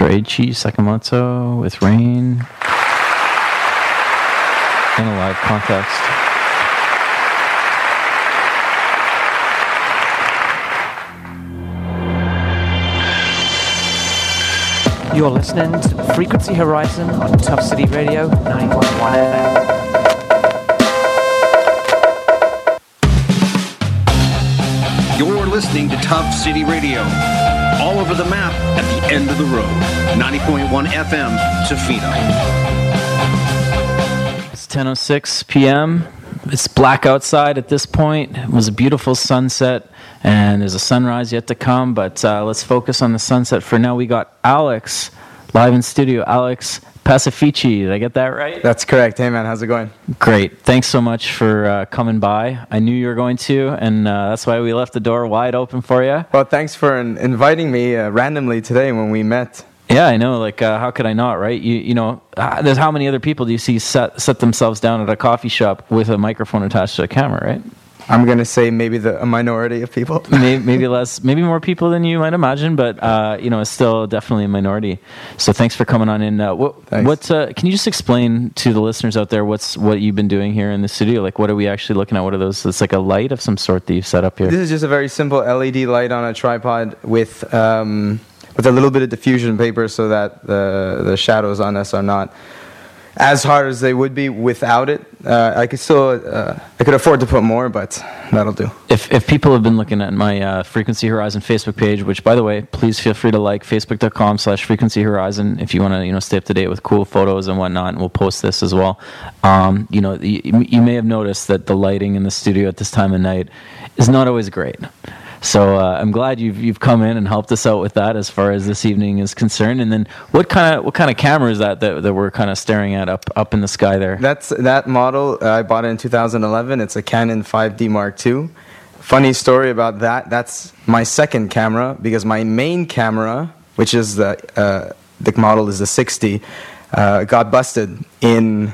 Ryuichi Sakamoto with Rain in a live context. You're listening to Frequency Horizon on Tough City Radio ninety point one F M. You're listening to Tough City Radio, all over the map at the end of the road. ninety point one F M, Tofino. It's ten oh six p.m. It's black outside at this point. It was a beautiful sunset, and there's a sunrise yet to come, but uh, let's focus on the sunset for now. We got Alex live in studio. Alex Pacifici, did I get that right? That's correct. Hey, man, how's it going? Great. Thanks so much for uh, coming by. I knew you were going to, and uh, that's why we left the door wide open for you. Well, thanks for in- inviting me uh, randomly today when we met. Yeah, I know. Like, uh, how could I not, right? You you know, uh, there's how many other people do you see set, set themselves down at a coffee shop with a microphone attached to a camera, right? I'm going to say maybe the a minority of people. maybe, maybe less, maybe more people than you might imagine, but, uh, you know, it's still definitely a minority. So thanks for coming on in. Uh, what, what uh, can you just explain to the listeners out there what's what you've been doing here in the studio? Like, what are we actually looking at? What are those? It's like a light of some sort that you've set up here. This is just a very simple L E D light on a tripod with um, with a little bit of diffusion paper so that the the shadows on us are not as hard as they would be without it. Uh, I could still, uh, I could afford to put more, but that'll do. If if people have been looking at my uh, Frequency Horizon Facebook page, which, by the way, please feel free to like facebook.com slash Frequency Horizon if you want to, you know, stay up to date with cool photos and whatnot, and we'll post this as well. Um, you know, you, you may have noticed that the lighting in the studio at this time of night is not always great. So uh, I'm glad you've you've come in and helped us out with that as far as this evening is concerned. And then what kind of what kind of camera is that that, that we're kind of staring at up up in the sky there? That's that model uh, I bought in two thousand eleven. It's a Canon five D Mark two. Funny story about that. That's my second camera because my main camera, which is the uh, the model is the sixty, uh, got busted in.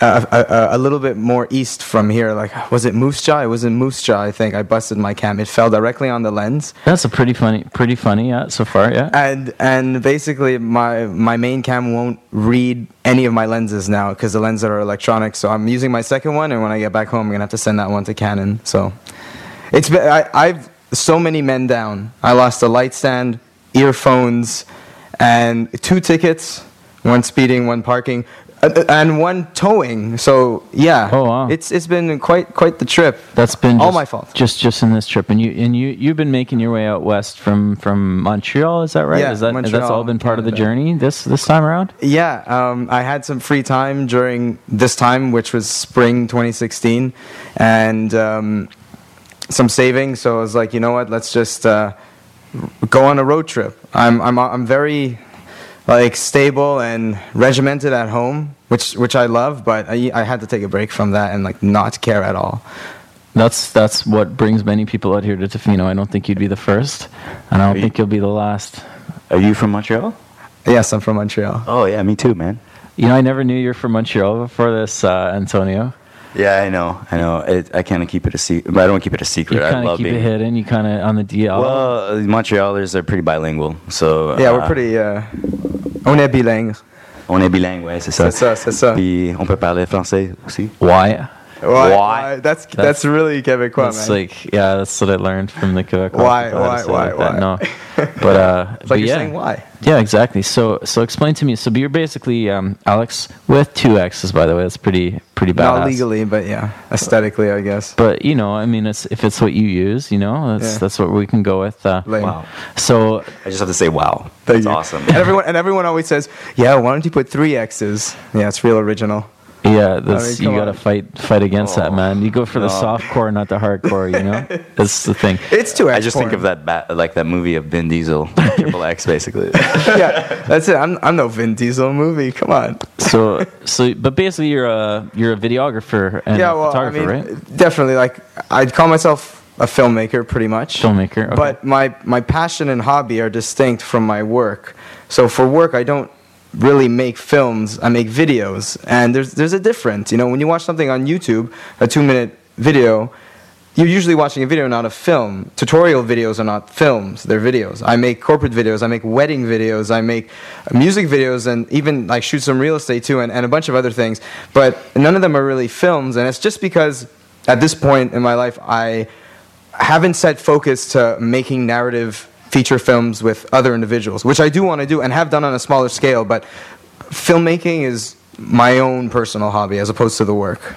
Uh, a, a, a little bit more east from here, like, was it Moose Jaw? It was in Moose Jaw, I think. I busted my cam. It fell directly on the lens. That's a pretty funny, pretty funny, yeah, so far, yeah. And and basically, my my main cam won't read any of my lenses now because the lenses are electronic. So I'm using my second one, and when I get back home, I'm gonna have to send that one to Canon. So it's been, I, I've so many men down. I lost a light stand, earphones, and two tickets. One speeding, one parking. And one towing, so yeah, oh, wow. it's it's been quite quite the trip. That's been all just, my fault. Just just in this trip, and you and you you've been making your way out west from, from Montreal, is that right? Yeah, is that Montreal, that's all been part Canada. Of the journey this this time around? Yeah, um, I had some free time during this time, which was spring twenty sixteen, and um, some savings. So I was like, you know what, let's just uh, go on a road trip. I'm I'm I'm very. Like stable and regimented at home, which which I love, but I, I had to take a break from that and like not care at all. That's that's what brings many people out here to Tofino. I don't think you'd be the first, and I don't you, think you'll be the last. Are you from Montreal? Yes, I'm from Montreal. Oh yeah, me too, man. You know, I never knew you were from Montreal before this, uh, Antonio. Yeah, I know, I know. It, I kind of keep it a secret. I don't keep it a secret. You I love keep being, it hidden. You kind of on the D L. Well, Montrealers are pretty bilingual, so yeah, uh, we're pretty. Uh, On est bilingue. On est bilingue, ouais, c'est ça. C'est ça, c'est ça. Puis on peut parler français aussi. Why? Why? Why? That's, that's that's really Quebecois, that's man. That's like, yeah, that's what I learned from the Quebecois. Why, why, why, like why? No. But, uh, it's like but you're yeah. saying why. Yeah, exactly. So so explain to me. So you're basically um, Alex with two X's, by the way. That's pretty pretty badass. Not legally, but yeah, aesthetically, I guess. But, you know, I mean, it's if it's what you use, you know, that's yeah. that's what we can go with. Uh, wow. So I just have to say wow. That's awesome. And everyone and everyone always says, yeah, why don't you put three X's? Yeah, it's real original. Yeah, this, I mean, you got to fight fight against oh, that, man. You go for no. the soft core, not the hardcore, you know? That's the thing. It's too I just porn. Think of that ba- like that movie of Vin Diesel, Triple X, basically. Yeah, that's it. I'm I'm no Vin Diesel movie. Come on. So so, but basically, you're a you're a videographer and yeah, a well, photographer, I mean, right? Definitely. Like I'd call myself a filmmaker, pretty much. Filmmaker. Okay. But my my passion and hobby are distinct from my work. So for work, I don't really make films. I make videos, and there's there's a difference. You know, when you watch something on YouTube, a two-minute video, you're usually watching a video, not a film. Tutorial videos are not films, they're videos. I make corporate videos, I make wedding videos, I make music videos, and even like shoot some real estate too, and, and a bunch of other things, but none of them are really films. And it's just because at this point in my life I haven't set focus to making narrative feature films with other individuals, which I do want to do and have done on a smaller scale, but filmmaking is my own personal hobby as opposed to the work.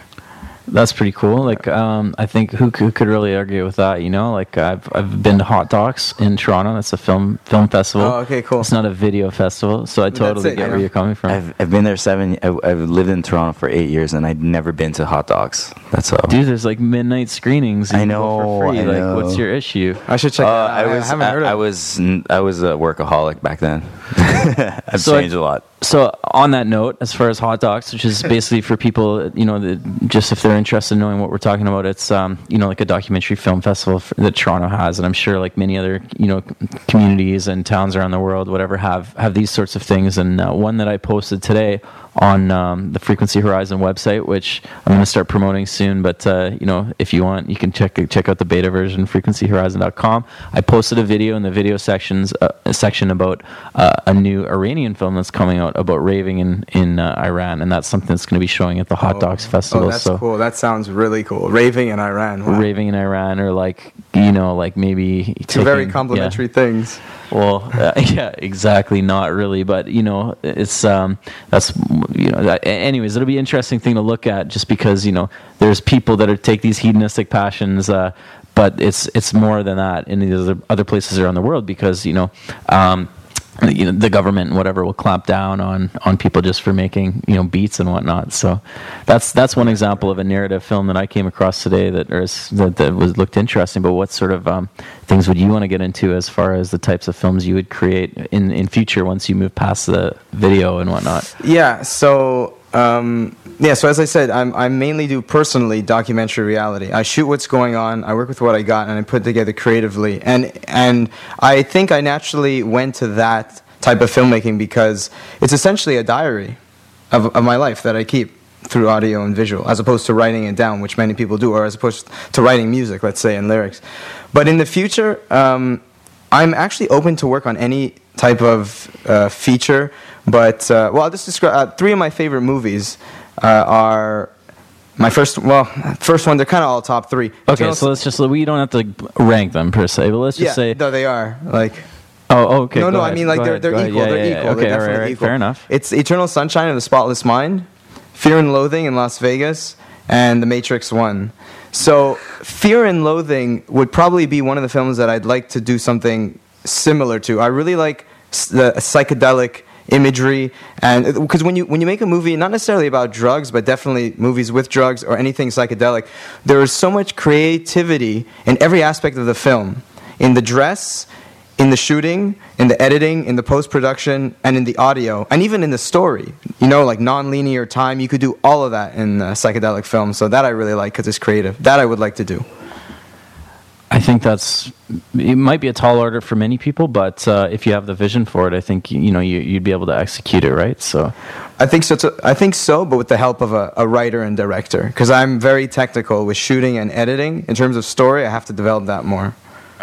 That's pretty cool. Like, um, I think who, who could really argue with that? You know, like I've I've been to Hot Docs in Toronto. That's a film film festival. Oh, okay, cool. It's not a video festival, so I totally it, get yeah. where you're coming from. I've I've been there seven. I, I've lived in Toronto for eight years, and I'd never been to Hot Docs. That's all. Dude, there's like midnight screenings. I know. For free. I like, know. What's your issue? I should check. Uh, I, I was. I, haven't heard I, of I was. I was a workaholic back then. I've so changed I, a lot. So on that note, as far as Hot Docs, which is basically for people, you know, that just if they're interested in knowing what we're talking about, it's, um, you know, like a documentary film festival for, that Toronto has. And I'm sure like many other, you know, communities and towns around the world, whatever, have, have these sorts of things. And uh, one that I posted today on um, the Frequency Horizon website, which I'm going to start promoting soon. But, uh, you know, if you want, you can check check out the beta version, frequency horizon dot com. I posted a video in the video sections uh, section about uh, a new Iranian film that's coming out about raving in, in uh, Iran, and that's something that's going to be showing at the Hot Docs oh. Festival. Oh, that's so cool. That sounds really cool. Raving in Iran. Wow. Raving in Iran, or like, you know, like maybe... Two taking, very complimentary yeah. things. Well, uh, yeah, exactly. Not really, but, you know, it's, um, that's, you know, that, anyways, it'll be an interesting thing to look at just because, you know, there's people that are take these hedonistic passions, uh, but it's it's more than that in these other, other places around the world because, you know, um, you know, the government and whatever will clamp down on, on people just for making, you know, beats and whatnot. So that's that's one example of a narrative film that I came across today that or is, that, that was looked interesting. But what sort of um, things would you want to get into as far as the types of films you would create in, in future once you move past the video and whatnot? Yeah, so... Um, yeah, so as I said, I'm, I mainly do personally documentary reality. I shoot what's going on, I work with what I got, and I put together creatively. And and I think I naturally went to that type of filmmaking because it's essentially a diary of, of my life that I keep through audio and visual, as opposed to writing it down, which many people do, or as opposed to writing music, let's say, and lyrics. But in the future, um, I'm actually open to work on any type of uh, feature. But, uh, well, I'll just describe, uh, three of my favorite movies uh, are my first, well, first one, they're kind of all top three. Okay, Jonas, so let's just, we don't have to rank them per se, but let's just yeah, say. No, they are, like. Oh, okay, No, no, ahead, I mean, like, they're, they're equal, yeah, they're yeah, equal, yeah. Okay, they're definitely right, right, equal. Fair enough. It's Eternal Sunshine of the Spotless Mind, Fear and Loathing in Las Vegas, and The Matrix one. So, Fear and Loathing would probably be one of the films that I'd like to do something similar to. I really like the psychedelic imagery, and because when you when you make a movie, not necessarily about drugs, but definitely movies with drugs or anything psychedelic, there is so much creativity in every aspect of the film, in the dress, in the shooting, in the editing, in the post-production, and in the audio, and even in the story. You know, like non-linear time, you could do all of that in uh, psychedelic films. So that I really like because it's creative. That I would like to do. I think that's, it might be a tall order for many people, but uh, if you have the vision for it, I think, you know, you, you'd be able to execute it, right? So, I think so, to, I think so, but with the help of a, a writer and director, because I'm very technical with shooting and editing. In terms of story, I have to develop that more.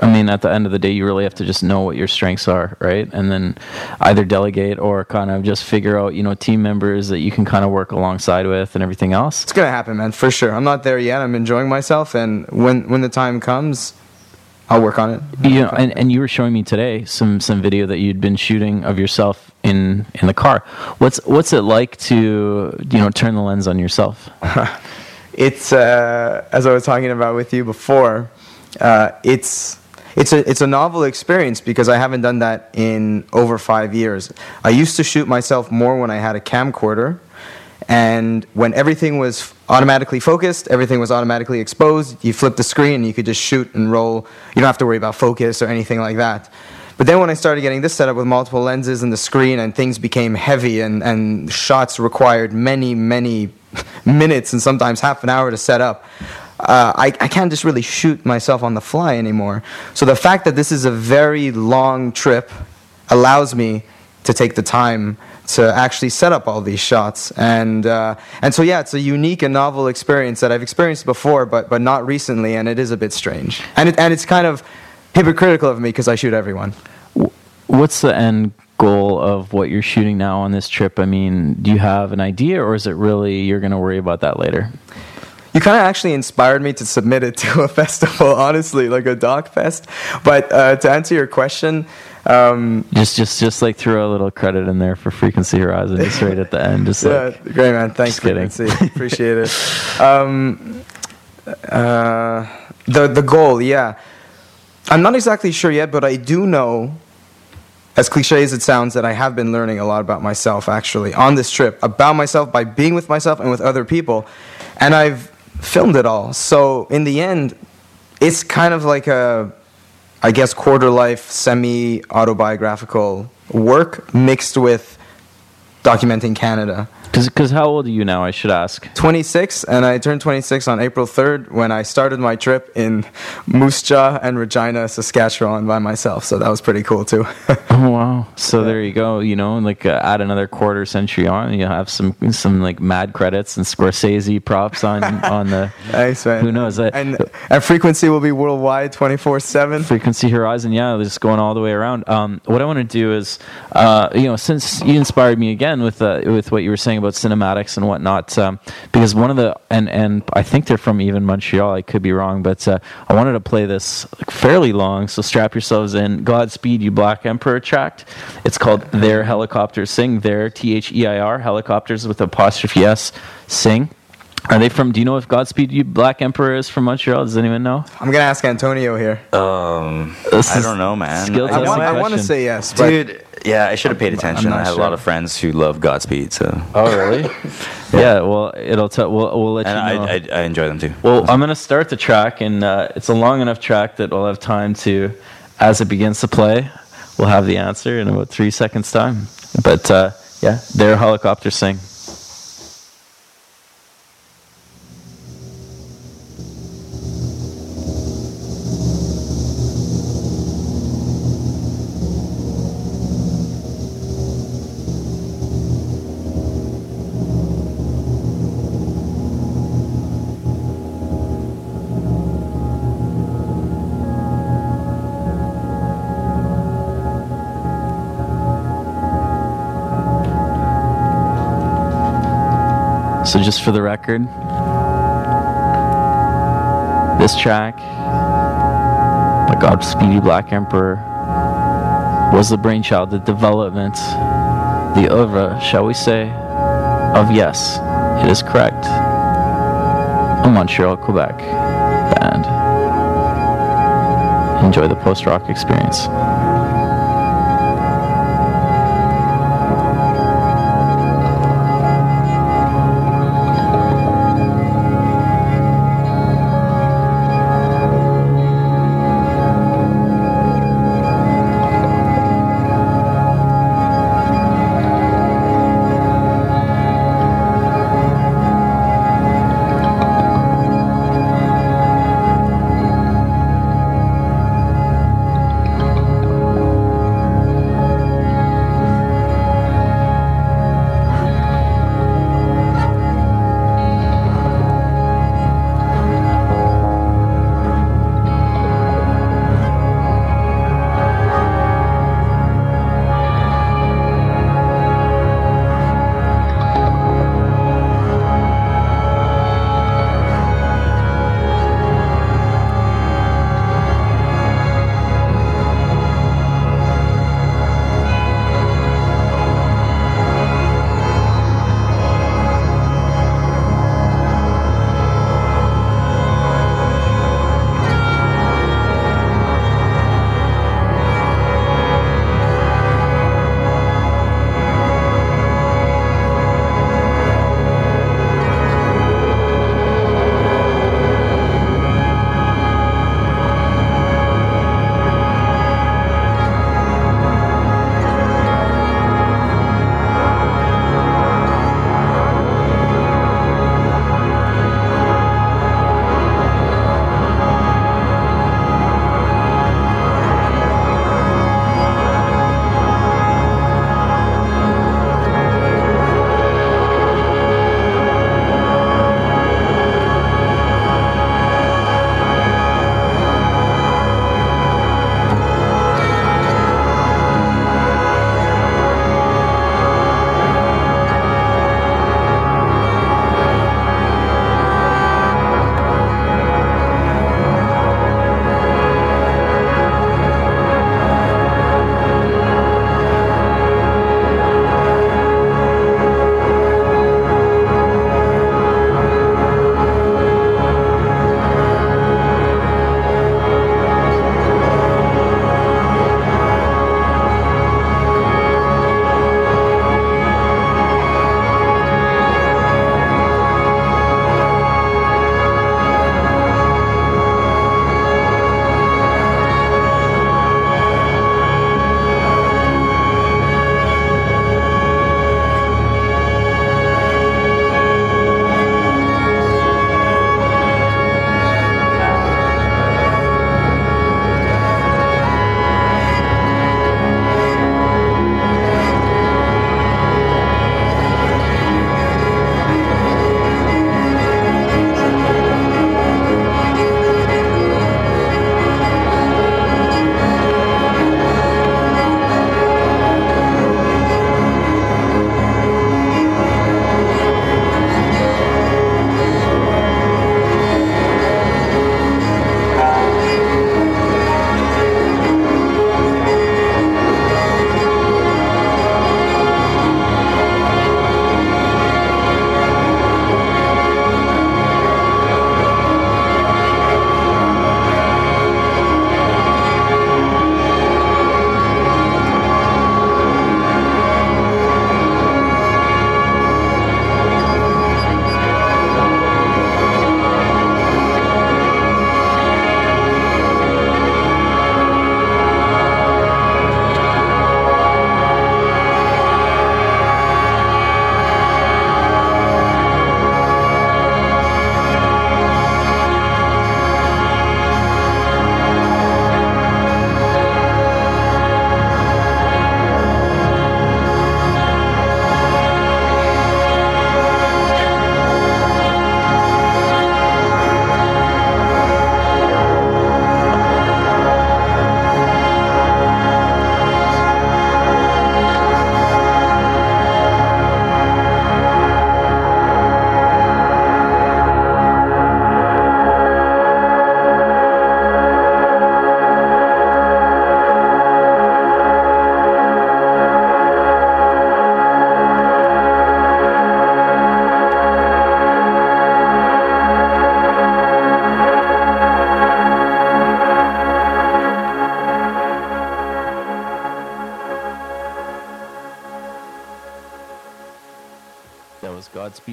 I mean, at the end of the day, you really have to just know what your strengths are, right? And then either delegate or kind of just figure out, you know, team members that you can kind of work alongside with and everything else. It's going to happen, man, for sure. I'm not there yet. I'm enjoying myself. And when, when the time comes, I'll work on it. I'll you know, and, and you were showing me today some, some video that you'd been shooting of yourself in, in the car. What's what's it like to, you know, turn the lens on yourself? It's, uh, as I was talking about with you before, uh, it's... It's a it's a novel experience because I haven't done that in over five years. I used to shoot myself more when I had a camcorder, and when everything was automatically focused, everything was automatically exposed. You flip the screen, and you could just shoot and roll. You don't have to worry about focus or anything like that. But then when I started getting this set up with multiple lenses and the screen, and things became heavy, and, and shots required many, many minutes and sometimes half an hour to set up. Uh, I, I can't just really shoot myself on the fly anymore. So the fact that this is a very long trip allows me to take the time to actually set up all these shots. And uh, and so, yeah, it's a unique and novel experience that I've experienced before, but but not recently, and it is a bit strange. And it, and it's kind of hypocritical of me because I shoot everyone. What's the end goal of what you're shooting now on this trip? I mean, do you have an idea, or is it really you're going to worry about that later? you kind of actually inspired me to submit it to a festival, honestly, like a doc fest. But uh, to answer your question, um, just just just like throw a little credit in there for Frequency Horizon, just right at the end. Just yeah, like, great man, thanks, Frequency, appreciate it. Um, uh, the the goal, yeah, I'm not exactly sure yet, but I do know, as cliche as it sounds, that I have been learning a lot about myself, actually, on this trip, about myself, by being with myself and with other people. And I've filmed it all. So in the end, it's kind of like a, I guess, quarter-life, semi-autobiographical work mixed with documenting Canada. Because how old are you now, I should ask? twenty-six, and I turned twenty-six on April third when I started my trip in Moose Jaw and Regina, Saskatchewan by myself. So that was pretty cool, too. Oh, wow. So yeah. There you go. You know, like uh, add another quarter century on, you'll have some, some like mad credits and Scorsese props on, on the... Thanks, man. Who knows? Uh, and, and Frequency will be worldwide twenty-four seven. Frequency Horizon, yeah, just going all the way around. Um, what I want to do is, uh, you know, since you inspired me again with uh, with what you were saying about cinematics and whatnot, um, because one of the and and I think they're from even Montreal. I could be wrong, but uh, I wanted to play this fairly long, so strap yourselves in. Godspeed You! Black Emperor tract. It's called Their Helicopters Sing. Their T H E I R Helicopters with apostrophe S Sing. Are they from? Do you know if Godspeed You! Black Emperor is from Montreal? Does anyone know? I'm gonna ask Antonio here. Um, I don't know, man. I want to say yes, but dude. Yeah, I should have paid attention. I have sure. a lot of friends who love Godspeed. So. Oh, really? yeah. yeah. Well, it'll t- we'll we'll let and you know. I, I I enjoy them too. Well, I'm gonna start the track, and uh, it's a long enough track that we'll have time to, as it begins to play, we'll have the answer in about three seconds time. But uh, yeah, Their Helicopters Sing. So just for the record, this track by Godspeed You! Black Emperor was the brainchild, the development, the oeuvre, shall we say, of yes, it is correct, a Montreal, Quebec band. Enjoy the post-rock experience.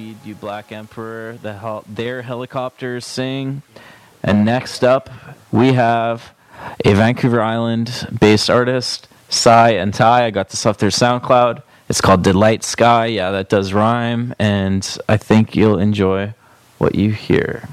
Godspeed You! Black Emperor, the hel- their helicopters sing. And next up, we have a Vancouver Island-based artist, Sai and Ty. I got this off their SoundCloud. It's called Delight Sky. Yeah, that does rhyme, and I think you'll enjoy what you hear.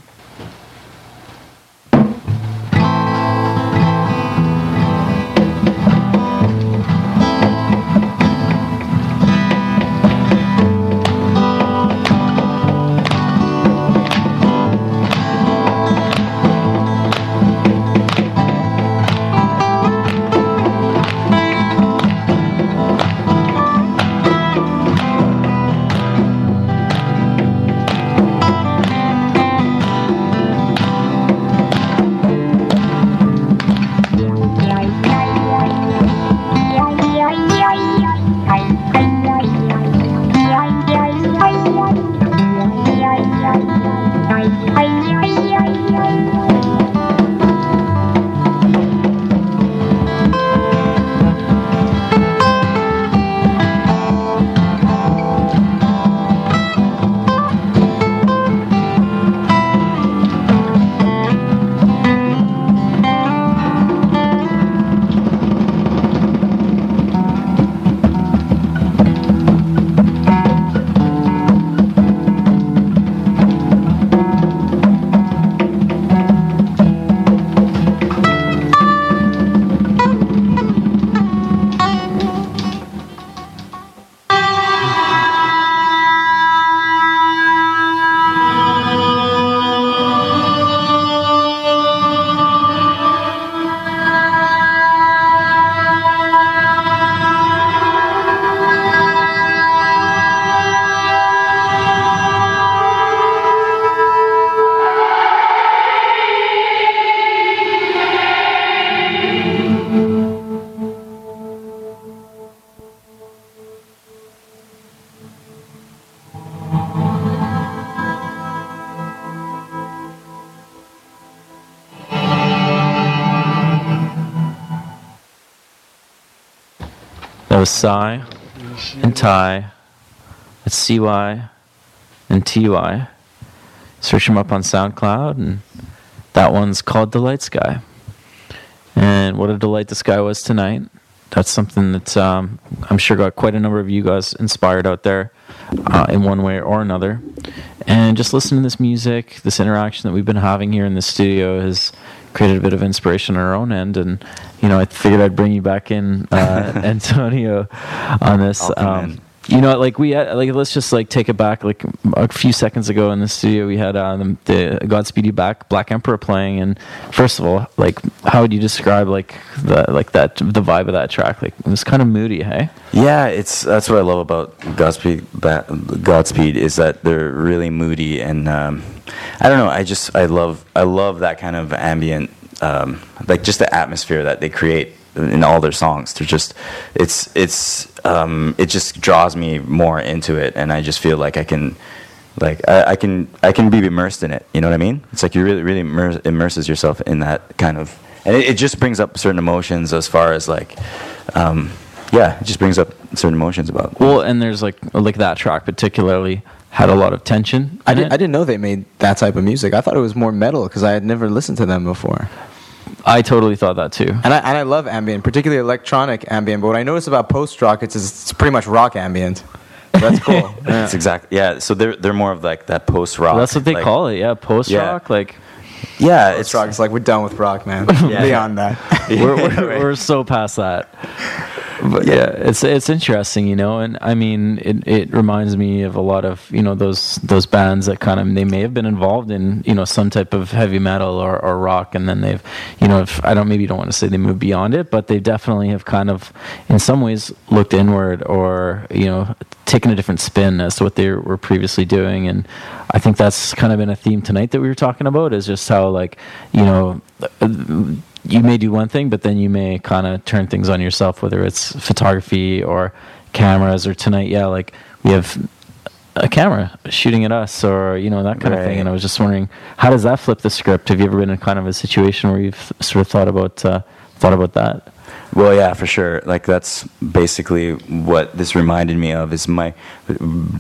Psy and Ty, that's C Y and T Y. Search them up on SoundCloud, and that one's called Delight Sky. And what a delight the sky was tonight. That's something that um, I'm sure got quite a number of you guys inspired out there uh, in one way or another. And just listening to this music, this interaction that we've been having here in the studio has created a bit of inspiration on our own end, and you know, I figured I'd bring you back in, uh, Antonio, on this. Um, you know, like we had, like let's just like take it back. Like a few seconds ago in the studio, we had uh, the, the Godspeed You! Black Black Emperor playing. And first of all, like how would you describe like the like that the vibe of that track? Like it was kind of moody, hey? Yeah, it's that's what I love about Godspeed Godspeed is that they're really moody and. Um, I don't know. I just I love I love that kind of ambient, um, like just the atmosphere that they create in all their songs. They're just it's it's um, it just draws me more into it, and I just feel like I can, like I, I can I can be immersed in it. You know what I mean? It's like you really really immer- immerses yourself in that kind of, and it, it just brings up certain emotions as far as like. Um, Yeah, it just brings up certain emotions about it. Well, and there's like like that track particularly had a lot of tension. I, did, I didn't know they made that type of music. I thought it was more metal because I had never listened to them before. I totally thought that too. And I and I love ambient, particularly electronic ambient. But what I noticed about post-rock, it's, it's pretty much rock ambient. That's cool. Yeah. That's exactly, yeah, so they're, they're more of like that post-rock. Well, that's what they like, call it, yeah, post-rock, yeah. Like... Yeah, it's, it's rock. It's like we're done with rock, man. Yeah. Beyond that, we're we're, we're so past that. But yeah. yeah, it's it's interesting, you know. And I mean, it, it reminds me of a lot of you know those those bands that kind of they may have been involved in you know some type of heavy metal or, or rock, and then they've you know if, I don't maybe don't want to say they moved beyond it, but they definitely have kind of in some ways looked inward or you know taken a different spin as to what they were previously doing. And I think that's kind of been a theme tonight that we were talking about is just how. Like, you know, you may do one thing, but then you may kind of turn things on yourself, whether it's photography or cameras or tonight. Yeah, like we have a camera shooting at us or, you know, that kind right. of thing. And I was just wondering, how does that flip the script? Have you ever been in kind of a situation where you've sort of thought about uh, thought about that? Well, yeah, for sure. Like, that's basically what this reminded me of, is my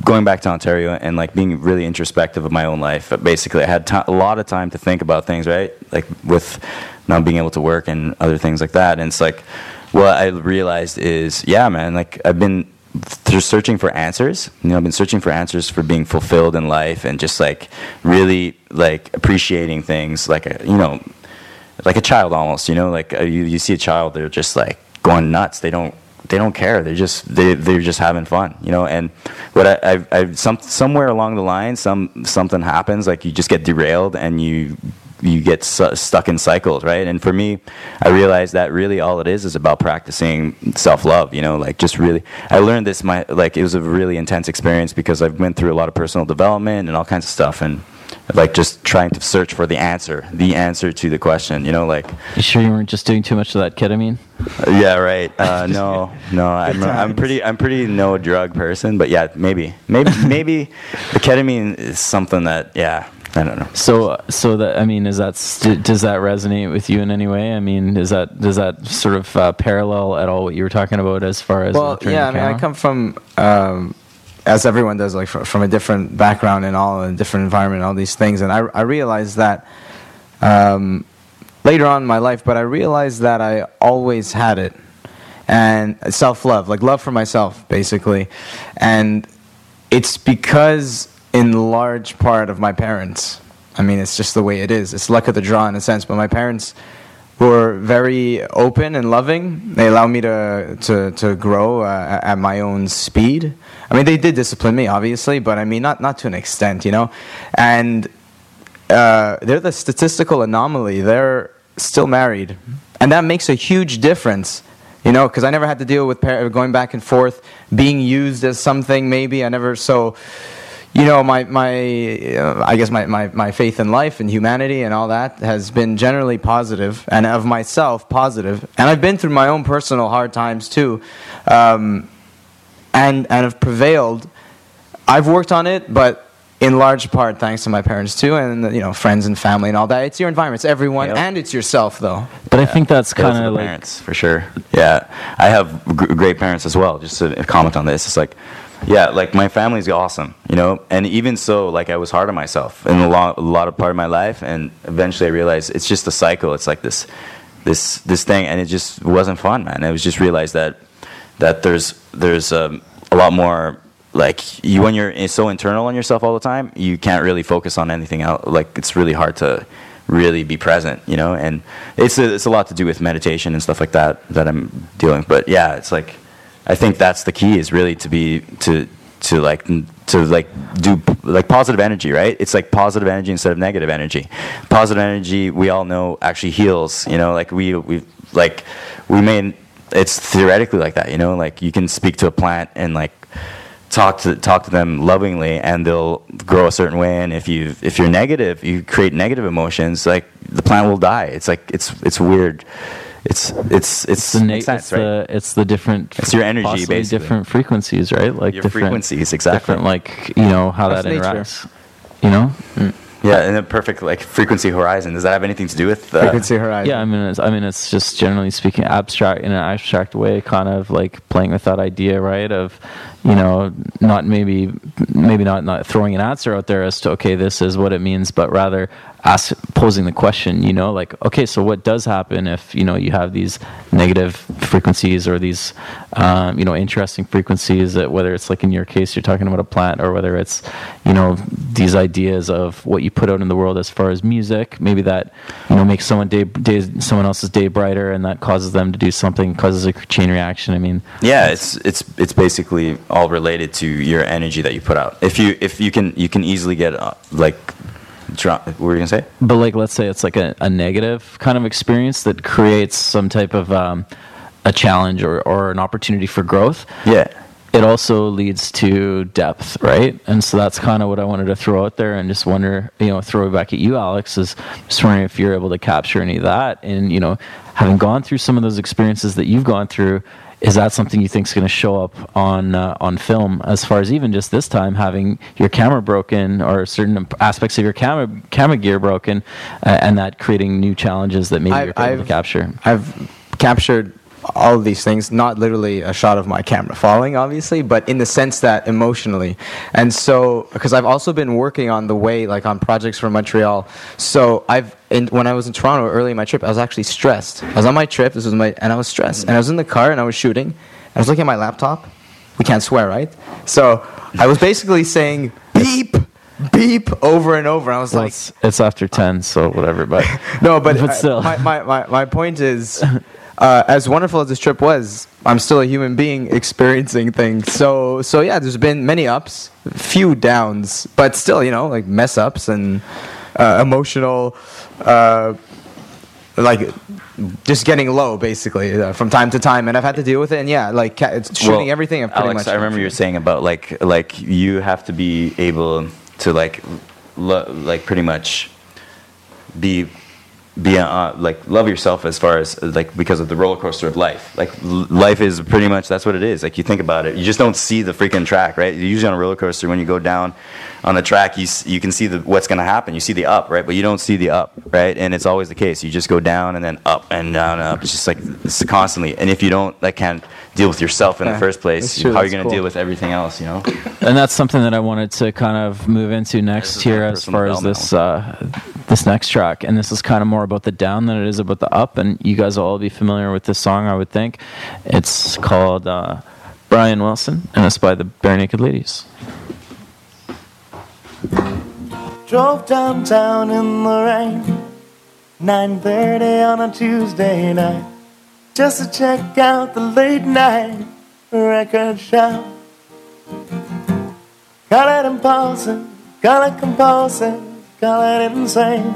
going back to Ontario and, like, being really introspective of my own life. But basically, I had to- a lot of time to think about things, right? Like, with not being able to work and other things like that. And it's like, what I realized is, yeah, man, like, I've been through searching for answers. You know, I've been searching for answers for being fulfilled in life and just, like, really, like, appreciating things, like, you know, like a child almost, you know, like uh, you, you see a child, they're just like going nuts. They don't, they don't care. They're just, they, they're just having fun, you know. And what I, I've, I've some, somewhere along the line, some, something happens, like you just get derailed and you, you get su- stuck in cycles, right? And for me, I realized that really all it is is about practicing self-love, you know, like just really, I learned this, my, like it was a really intense experience because I've been through a lot of personal development and all kinds of stuff. And like just trying to search for the answer, the answer to the question, you know, like... You sure you weren't just doing too much of that ketamine? Uh, yeah, right. Uh, no, no, I'm, I'm pretty, I'm pretty no drug person, but yeah, maybe, maybe, maybe the ketamine is something that, yeah, I don't know. So, so that, I mean, is that, st- does that resonate with you in any way? I mean, is that, does that sort of uh, parallel at all what you were talking about as far as... Well, yeah, I mean, I come from... Um, as everyone does, like from a different background and all, and a different environment, and all these things. And I, I realized that um, later on in my life, but I realized that I always had it. And self-love, like love for myself, basically. And it's because, in large part, of my parents. I mean, it's just the way it is. It's luck of the draw in a sense, but my parents were very open and loving. They allowed me to to, to grow uh, at my own speed. I mean, they did discipline me, obviously, but I mean, not, not to an extent, you know? And uh, they're the statistical anomaly. They're still married. And that makes a huge difference, you know, because I never had to deal with par- going back and forth, being used as something, maybe. I never, so... You know, my, my uh, I guess my, my, my faith in life and humanity and all that has been generally positive, and of myself, positive. And I've been through my own personal hard times, too, um, and, and have prevailed. I've worked on it, but in large part thanks to my parents, too, and, you know, friends and family and all that. It's your environment. It's everyone, yep. And it's yourself, though. But yeah. I think that's kind of like... parents, for sure. Yeah. I have g- great parents as well, just to comment on this. It's like... Yeah, like my family's awesome, you know, and even so, like I was hard on myself in a, long, a lot of part of my life, and eventually I realized it's just a cycle. It's like this, this, this thing, and it just wasn't fun, man. I was just realized that that there's there's um, a lot more. Like you, when you're so internal on yourself all the time, you can't really focus on anything else. Like it's really hard to really be present, you know. And it's a, it's a lot to do with meditation and stuff like that that I'm dealing with. But yeah, it's like. I think that's the key is really to be to to like to like do like positive energy, right? It's like positive energy instead of negative energy. Positive energy, we all know, actually heals. You know, like we we like we may it's theoretically like that. You know, like you can speak to a plant and like talk to talk to them lovingly, and they'll grow a certain way. And if you if you're negative, you create negative emotions. Like the plant will die. It's like it's it's weird. It's it's it's the, na- it's, sense, it's, right? the it's the different it's your energy basically different frequencies, right? Like your different frequencies, exactly. Different, like you know how that's that interacts, nature. You know. Mm. Yeah, and a perfect like frequency horizon. Does that have anything to do with uh, frequency horizon? Yeah, I mean, it's, I mean, it's just generally speaking, abstract in an abstract way, kind of like playing with that idea, right? Of you know, not maybe maybe not not throwing an answer out there as to okay, this is what it means, but rather. Ask, posing the question, you know, like, okay, so what does happen if, you know, you have these negative frequencies or these, um, you know, interesting frequencies that whether it's like in your case, you're talking about a plant or whether it's, you know, these ideas of what you put out in the world as far as music, maybe that, you know, makes someone day, day someone else's day brighter and that causes them to do something, causes a chain reaction. I mean, yeah, it's, it's, it's basically all related to your energy that you put out. If you, if you can, you can easily get uh, like, what were you going to say? But, like, let's say it's, like, a, a negative kind of experience that creates some type of um, a challenge or, or an opportunity for growth. Yeah. It also leads to depth, right? And so that's kind of what I wanted to throw out there and just wonder, you know, throw it back at you, Alex, is just wondering if you're able to capture any of that. And, you know, having gone through some of those experiences that you've gone through, is that something you think is going to show up on uh, on film as far as even just this time having your camera broken or certain aspects of your camera camera gear broken uh, and that creating new challenges that maybe I've, you're able I've, to capture? I've captured all of these things, not literally a shot of my camera falling, obviously, but in the sense that emotionally. And so, because I've also been working on the way, like on projects for Montreal. So I've, in, when I was in Toronto early in my trip, I was actually stressed. I was on my trip, this was my, and I was stressed. And I was in the car and I was shooting. I was looking at my laptop. We can't swear, right? So I was basically saying, beep, beep over and over. I was well, like, it's, it's after ten, so whatever. But no, but, but still. I, my, my, my, my point is, uh, as wonderful as this trip was, I'm still a human being experiencing things. So so yeah, there's been many ups, few downs, but still, you know, like mess ups and uh, emotional, uh, like just getting low, basically, uh, from time to time, and I've had to deal with it. And yeah, like ca- it's shooting well, everything. I've pretty Alex, much I remember you were saying about like like you have to be able to like lo- like pretty much be be uh, like love yourself as far as like because of the roller coaster of life. Like l- life is pretty much that's what it is. Like you think about it, you just don't see the freaking track, right? You're usually on a roller coaster when you go down on a track, you you can see the what's going to happen. You see the up, right? But you don't see the up, right? And it's always the case. You just go down and then up and down and up. It's just like it's constantly. And if you don't, like, can't deal with yourself in yeah, the first place, true, how are you going to cool. deal with everything else, you know? And that's something that I wanted to kind of move into next here as far as this uh, this next track. And this is kind of more about the down than it is about the up. And you guys will all be familiar with this song, I would think. It's called uh, Brian Wilson, and it's by the Bare Naked Ladies. Drove downtown in the rain, nine thirty on a Tuesday night, just to check out the late night record shop. Call it impulsive, call it compulsive, call it insane,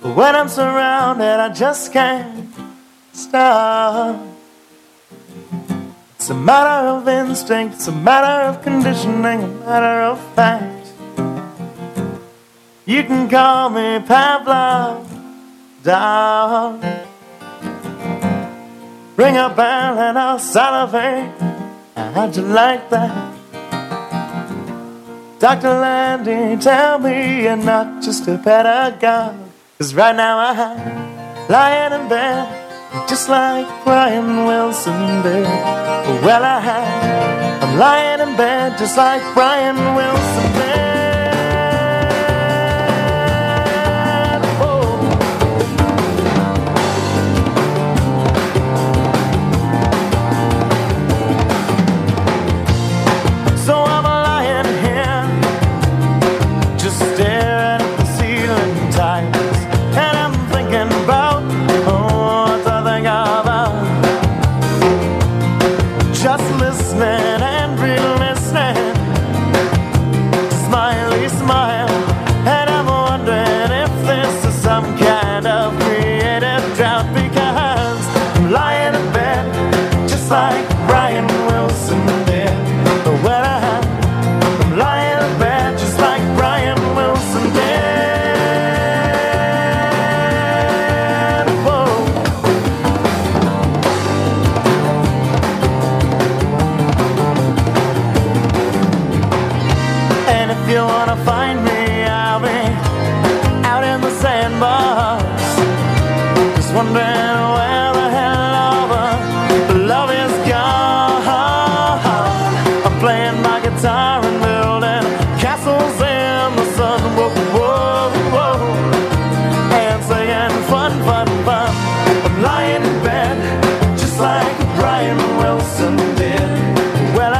but when I'm surrounded I just can't stop. It's a matter of instinct, it's a matter of conditioning, a matter of fact. You can call me Pavlov, dog. Ring a bell and I'll salivate. How'd you like that? Doctor Landy, tell me you're not just a pedagogue, 'cause right now I'm lying in bed just like Brian Wilson did. Well, I have. I'm lying in bed just like Brian Wilson did. Oh. So I'm lying here, just staring at the ceiling tiles, and I'm thinking about oh, and re-listening to Smiley Smile, and I'm wondering if this is some kind of creative drought, because I'm lying in bed just like Brian Wilson did. Well, I'm lying in bed just like Brian Wilson did. Whoa. You wanna find me, I'll be out in the sandbox, just wondering where the hell all the love is gone. I'm playing my guitar and building castles in the sun. Whoa, whoa, whoa. And singing fun, fun, fun. I'm lying in bed just like Brian Wilson did. Well, I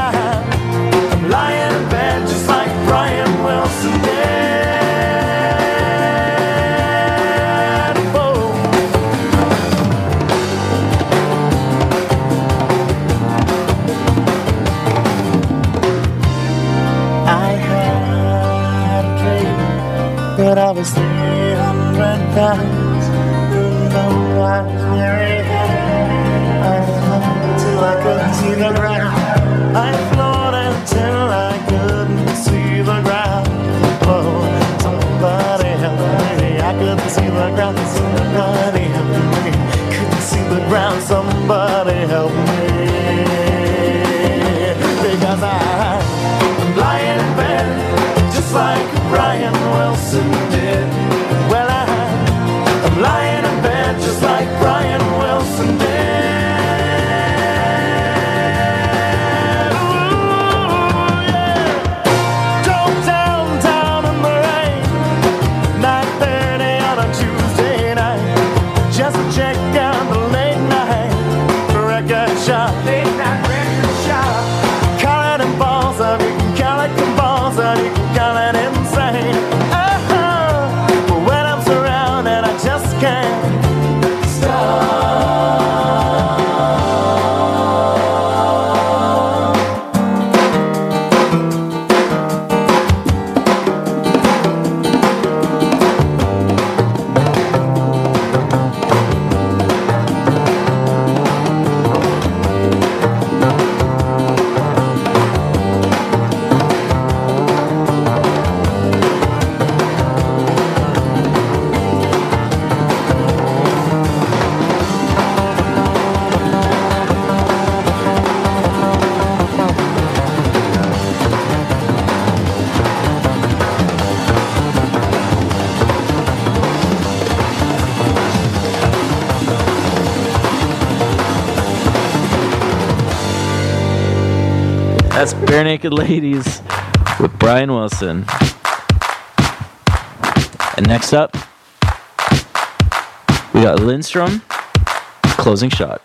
I'm lying in bed just like Brian Wilson did. Oh. I had a dream that I was three hundred pounds, even though I was weary. I floated until I couldn't see the ground. I floated until I couldn't see the ground. Oh, somebody help me! I couldn't see the ground. Somebody help me! Couldn't see the ground. Somebody help me! Because I, I'm lying in bed just like Brian Wilson did. Well, I, I'm lying in bed just like Brian Wilson did. That's Bare Naked Ladies with Brian Wilson. And next up, we got Lindstrom, Closing Shot.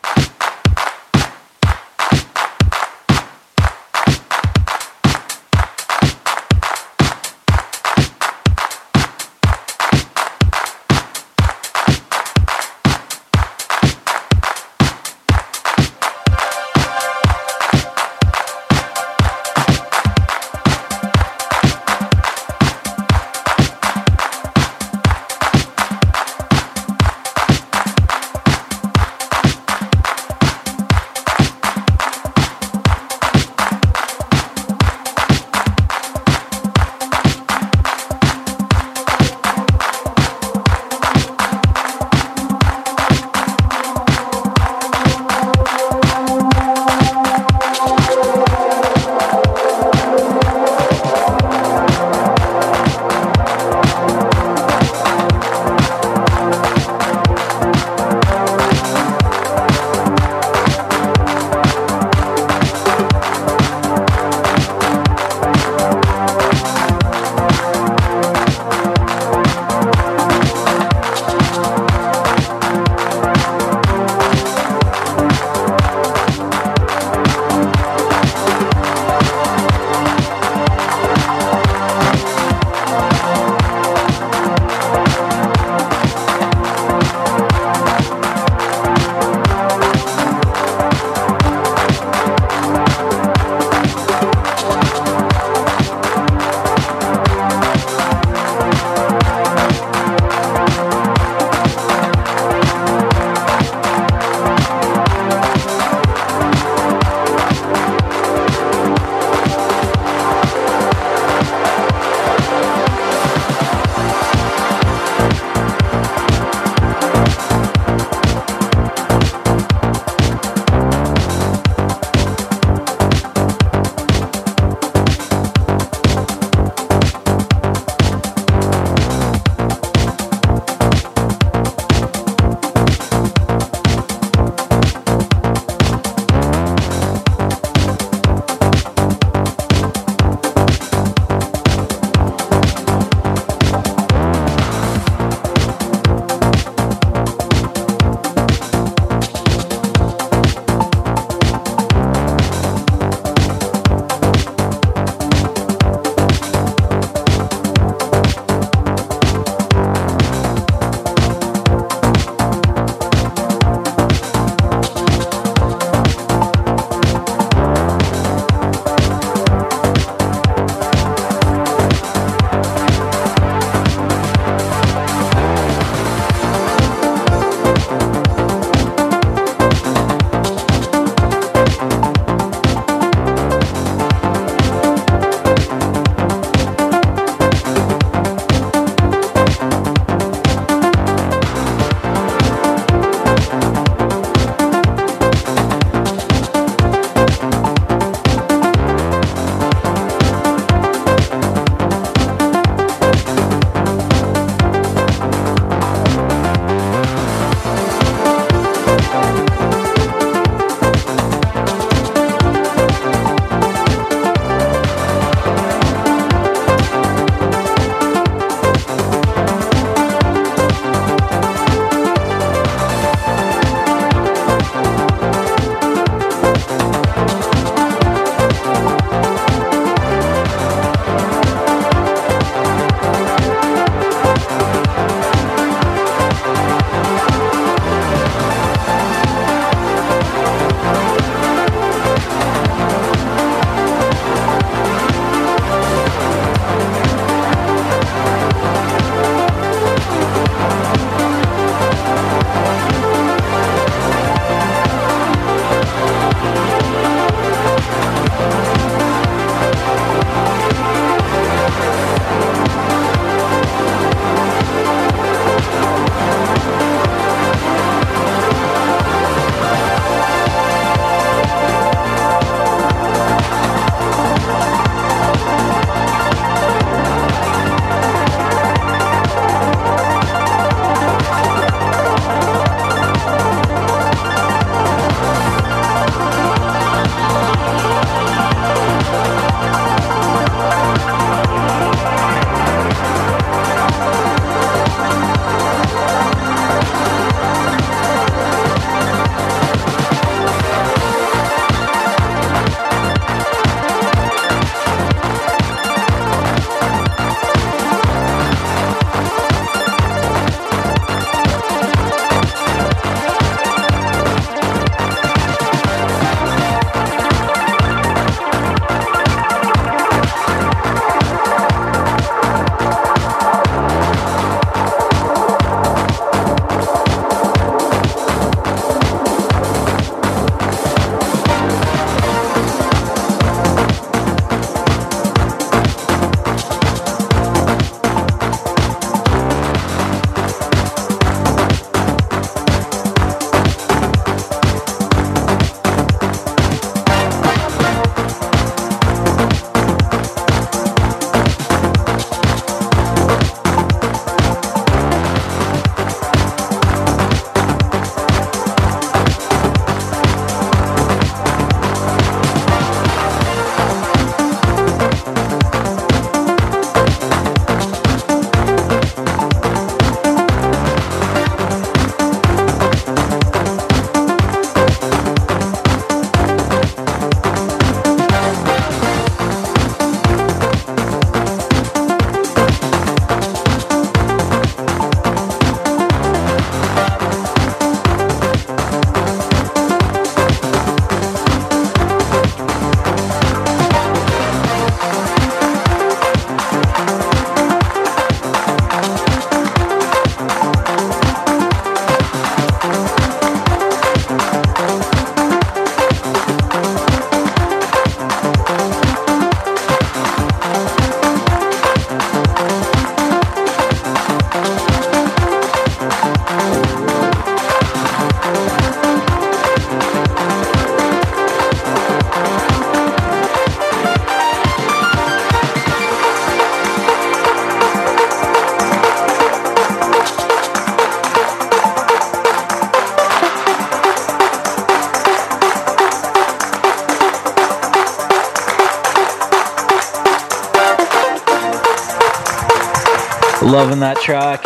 Loving that track.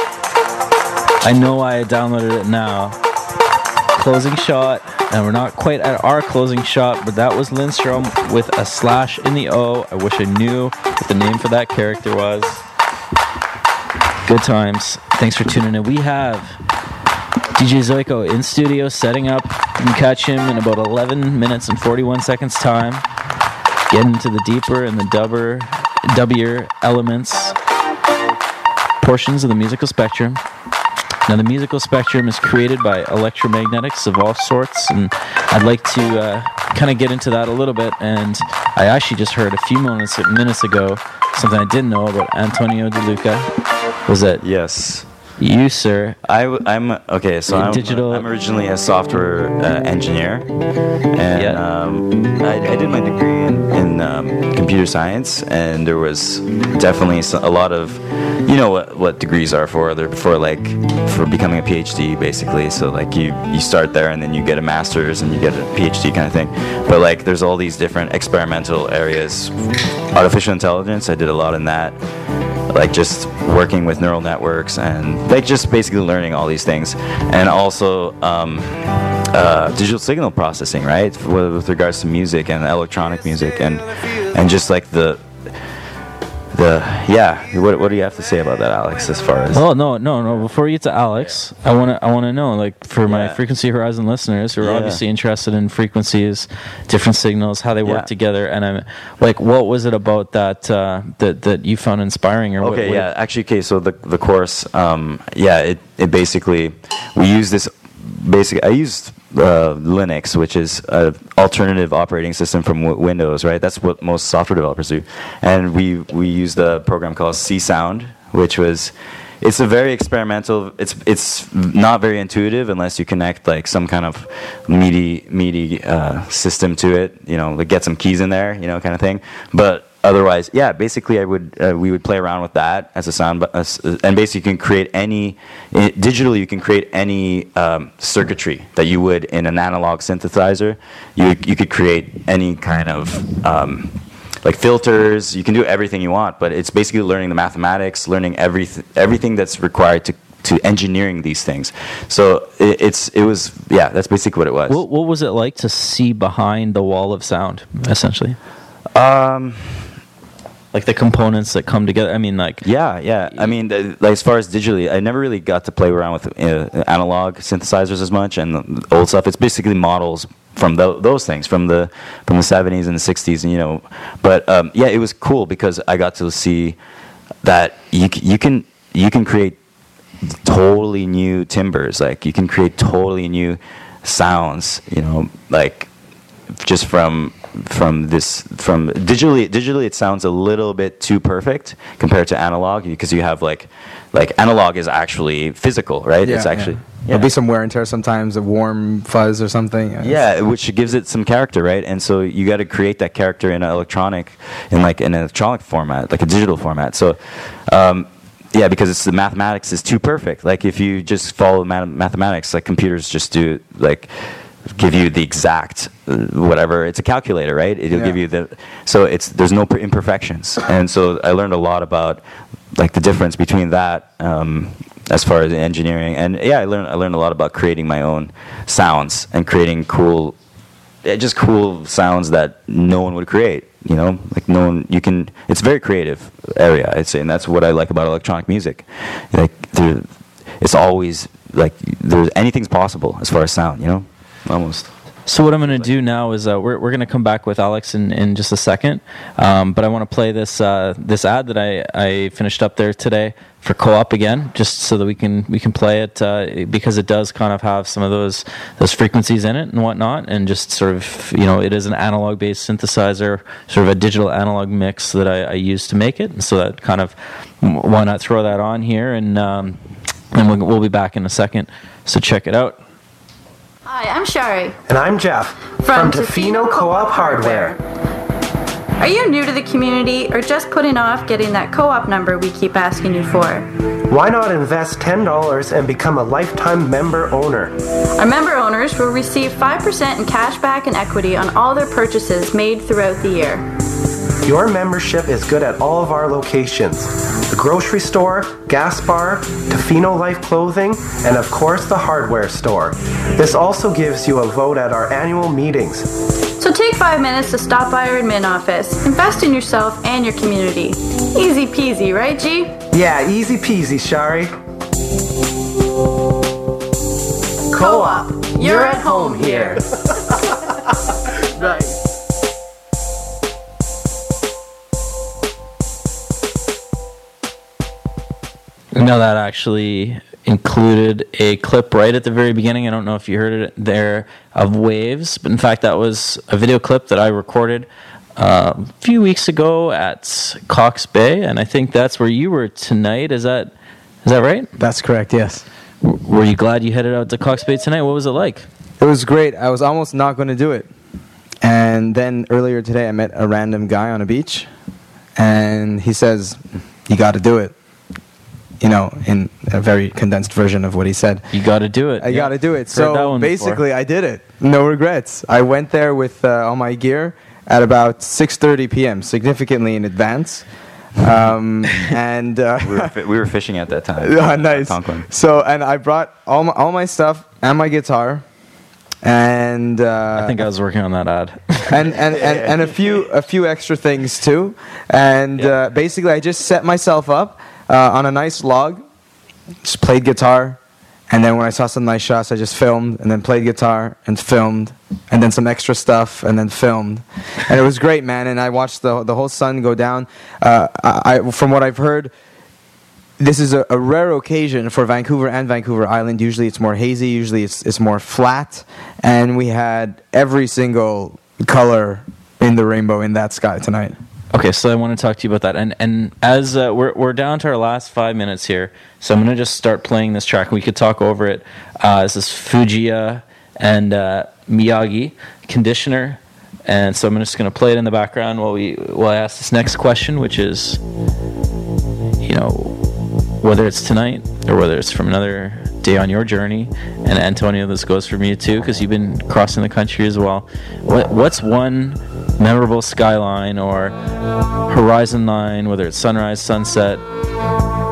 I know I downloaded it now. Closing shot, and we're not quite at our closing shot, but that was Lindstrom with a slash in the O. I wish I knew what the name for that character was. Good times. Thanks for tuning in. We have D J Zoiko in studio setting up. You can catch him in about eleven minutes and forty-one seconds time. Get into the deeper and the dubber, dubbier elements, portions of the musical spectrum. Now, the musical spectrum is created by electromagnetics of all sorts, and I'd like to uh, kind of get into that a little bit. And I actually just heard a few moments, minutes ago, something I didn't know about Antonio De Luca. Was that? Yes. You, sir. I, I'm okay. So I'm, digital. I'm originally a software uh, engineer, and yeah. um, I, I did my degree in, in um, computer science. And there was definitely a lot of, you know, what, what degrees are for. They're for like for becoming a PhD, basically. So like you, you start there, and then you get a master's, and you get a PhD kind of thing. But like there's all these different experimental areas. Artificial intelligence. I did a lot in that. Like just working with neural networks and like just basically learning all these things, and also um, uh, digital signal processing, right, with, with regards to music and electronic music, and and just like the the yeah. What what do you have to say about that, Alex? As far as oh no no no. Before you get to Alex, I wanna I wanna know, like, for my yeah. Frequency Horizon listeners who are yeah. obviously interested in frequencies, different signals, how they work yeah. together, and I'm like, what was it about that uh, that that you found inspiring? Or okay, what, what yeah, it? actually, okay. So the the course, um, yeah, it it basically we use this basic. I used. Uh, Linux, which is an alternative operating system from w- Windows, right? That's what most software developers do. And we we used a program called C-Sound, which was, it's a very experimental, it's it's not very intuitive unless you connect like some kind of MIDI, MIDI uh, system to it, you know, like get some keys in there, you know, kind of thing. But otherwise, yeah, basically I would uh, we would play around with that as a sound, bu- uh, and basically you can create any, it, digitally you can create any um, circuitry that you would in an analog synthesizer. You you could create any kind of um, like filters. You can do everything you want, but it's basically learning the mathematics, learning every th- everything that's required to. to engineering these things. So it, it's it was, yeah, that's basically what it was. What, what was it like to see behind the wall of sound, essentially? Um... Like the components that come together. I mean, like yeah, yeah. I mean, the, like as far as digitally, I never really got to play around with uh, analog synthesizers as much and the old stuff. It's basically models from the, those things from the from the seventies and the sixties, and you know. But um, yeah, it was cool because I got to see that you you can you can create totally new timbres. Like you can create totally new sounds. You know, like just from. From this, from digitally, digitally, it sounds a little bit too perfect compared to analog because you have like, like analog is actually physical, right? Yeah, it's actually yeah. Yeah. There'll be some wear and tear sometimes, a warm fuzz or something. Yeah, yeah, which gives it some character, right? And so you got to create that character in an electronic, in like an electronic format, like a digital format. So. Um, Yeah, because it's the mathematics is too perfect. Like if you just follow math- mathematics, like computers just do like. Give you the exact uh, whatever. It's a calculator, right? It'll yeah. give you the so it's there's no per- imperfections, and so I learned a lot about like the difference between that um, as far as engineering, and yeah, I learned I learned a lot about creating my own sounds and creating cool, just cool sounds that no one would create. You know, like no one you can. It's a very creative area, I'd say, and that's what I like about electronic music. Like there, it's always like there's anything's possible as far as sound. You know. Almost. So what I'm going to do now is uh, we're we're going to come back with Alex in, in just a second, um, but I want to play this uh, this ad that I, I finished up there today for Co-op again, just so that we can we can play it uh, because it does kind of have some of those those frequencies in it and whatnot, and just sort of, you know, it is an analog based synthesizer, sort of a digital analog mix that I, I used to make it, and so that kind of why not throw that on here, and um, and we'll, we'll be back in a second, so check it out. Hi, I'm Shari. And I'm Jeff from, from Tofino Co-op Hardware. Are you new to the community or just putting off getting that co-op number we keep asking you for? Why not invest ten dollars and become a lifetime member owner? Our member owners will receive five percent in cash back and equity on all their purchases made throughout the year. Your membership is good at all of our locations. the grocery store, gas bar, Tofino Life Clothing, and of course the hardware store. This also gives you a vote at our annual meetings. So take five minutes to stop by our admin office. Invest in yourself and your community. Easy peasy, right, G? Yeah, easy peasy, Shari. Co-op, you're, you're at home here. Nice. No, that actually included a clip right at the very beginning. I don't know if you heard it there, of Waves, but in fact that was a video clip that I recorded uh, a few weeks ago at Cox Bay, and I think that's where you were tonight. Is that is that right? That's correct, yes. W- were you glad you headed out to Cox Bay tonight? What was it like? It was great. I was almost not going to do it. And then earlier today I met a random guy on a beach, and he says, "You got to do it." You know, in a very condensed version of what he said. You got to do it. I yeah. got to do it. So basically, before. I did it. No regrets. I went there with uh, all my gear at about six thirty p.m., significantly in advance. Um, and uh, we, were fi- we were fishing at that time. Uh, nice. So, and I brought all my, all my stuff and my guitar. And uh, I think I was working on that ad, and, and, and, and a few a few extra things too. And yeah. uh, basically, I just set myself up. Uh, on a nice log, just played guitar, and then when I saw some nice shots, I just filmed, and then played guitar, and filmed, and then some extra stuff, and then filmed. And it was great, man, and I watched the the whole sun go down. Uh, I, I, from what I've heard, this is a, a rare occasion for Vancouver and Vancouver Island. Usually it's more hazy, usually it's, it's more flat, and we had every single color in the rainbow in that sky tonight. Okay, so I want to talk to you about that, and and as uh, we're we're down to our last five minutes here, so I'm gonna just start playing this track. We could talk over it. Uh, this is Fujiya and uh, Miyagi Conditioner, and so I'm just gonna play it in the background while we while I ask this next question, which is, you know, whether it's tonight or whether it's from another day on your journey, and Antonio, this goes for you too, because you've been crossing the country as well. What what's one memorable skyline or horizon line, whether it's sunrise, sunset,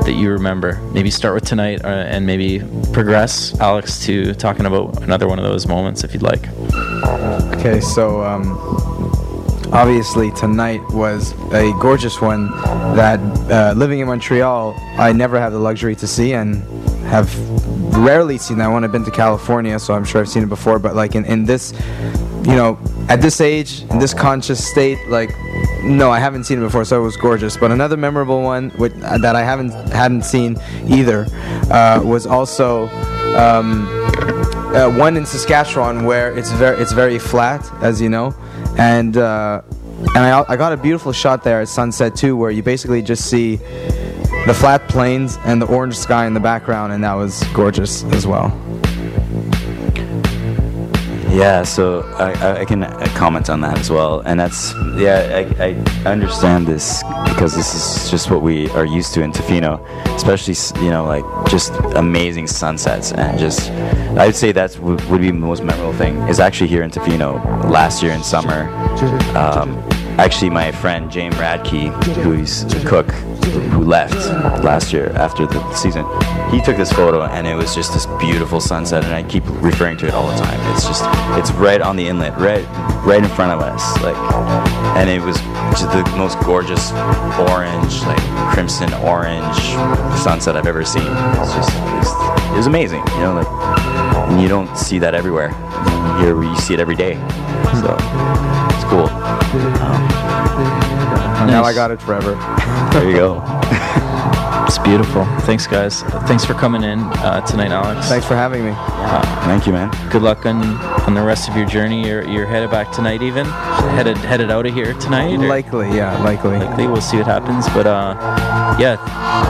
that you remember? Maybe start with tonight uh, and maybe progress, Alex, to talking about another one of those moments if you'd like. Okay, so um, obviously tonight was a gorgeous one that uh, living in Montreal, I never had the luxury to see and have rarely seen that one. I've been to California, so I'm sure I've seen it before, but like in, in this, you know, at this age, in this conscious state, like, no, I haven't seen it before, so it was gorgeous. But another memorable one which, uh, that I haven't hadn't seen either uh, was also um, uh, one in Saskatchewan where it's very it's very flat, as you know, and uh, and I I got a beautiful shot there at sunset too, where you basically just see the flat plains and the orange sky in the background, and that was gorgeous as well. Yeah, so I, I can comment on that as well, and that's, yeah, I, I understand this because this is just what we are used to in Tofino, especially, you know, like just amazing sunsets, and just, I'd say that would be the most memorable thing, is actually here in Tofino, last year in summer, um, actually my friend James Radke, who's a cook, who left last year after the season, he took this photo, and it was just this beautiful sunset, and I keep referring to it all the time. It's just, it's right on the inlet, right right in front of us, like, and it was just the most gorgeous orange, like crimson orange sunset I've ever seen. It's just, it's, it was amazing, you know, like, and you don't see that everywhere. Here you see it every day, so it's cool. Um, Nice. Now I got it forever. There you go. It's beautiful. Thanks, guys. Thanks for coming in uh, tonight, Alex. Thanks for having me. Uh, Thank you, man. Good luck on, on the rest of your journey. You're, you're headed back tonight, even headed headed out of here tonight. Or? Likely, yeah, likely. Likely, we'll see what happens. But uh, yeah,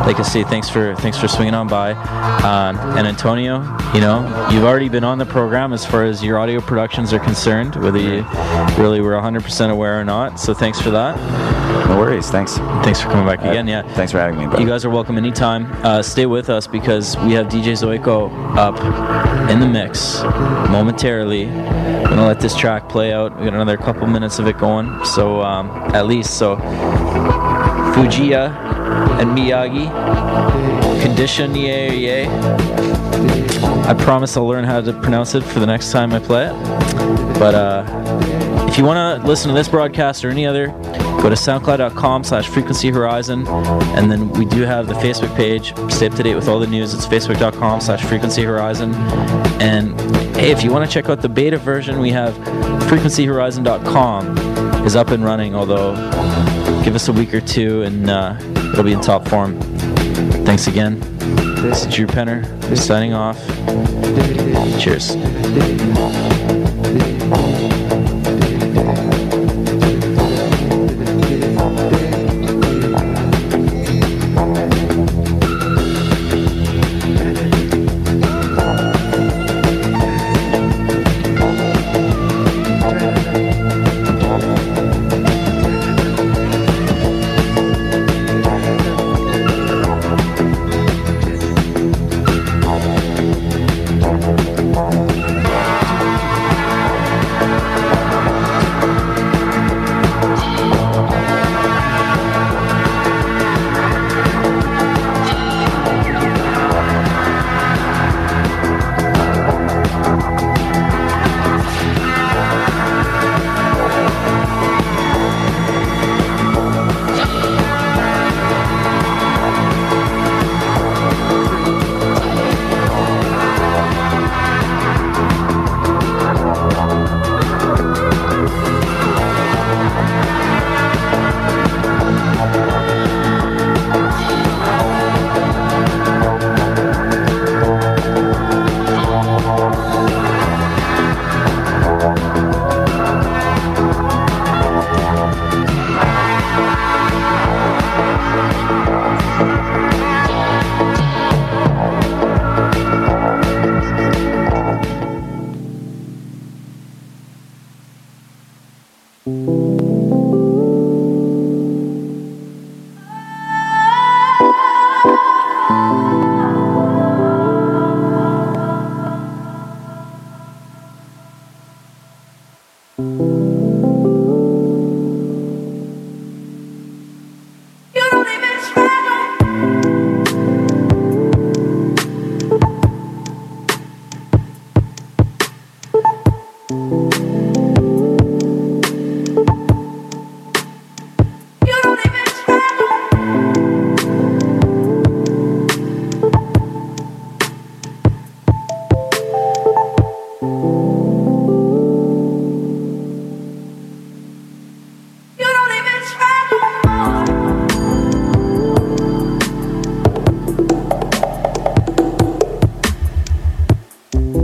like I say, thanks for thanks for swinging on by. Uh, and Antonio, you know, you've already been on the program as far as your audio productions are concerned, whether you really were one hundred percent aware or not. So thanks for that. No worries, thanks. Thanks for coming back again, yeah. Thanks for having me, bro. You guys are welcome anytime. Uh, stay with us because we have D J Zoico up in the mix momentarily. I'm going to let this track play out. We've got another couple minutes of it going, so um, at least. So, Fujiya and Miyagi. Condition yeah, yeah. I promise I'll learn how to pronounce it for the next time I play it. But uh, if you want to listen to this broadcast or any other, go to soundcloud dot com slash frequency horizon, and then we do have the Facebook page. Stay up to date with all the news. It's facebook dot com slash frequency horizon. And hey, if you want to check out the beta version, we have frequency horizon dot com is up and running, although give us a week or two and uh, it'll be in top form. Thanks again. This is Drew Penner signing off. Cheers. Thank you.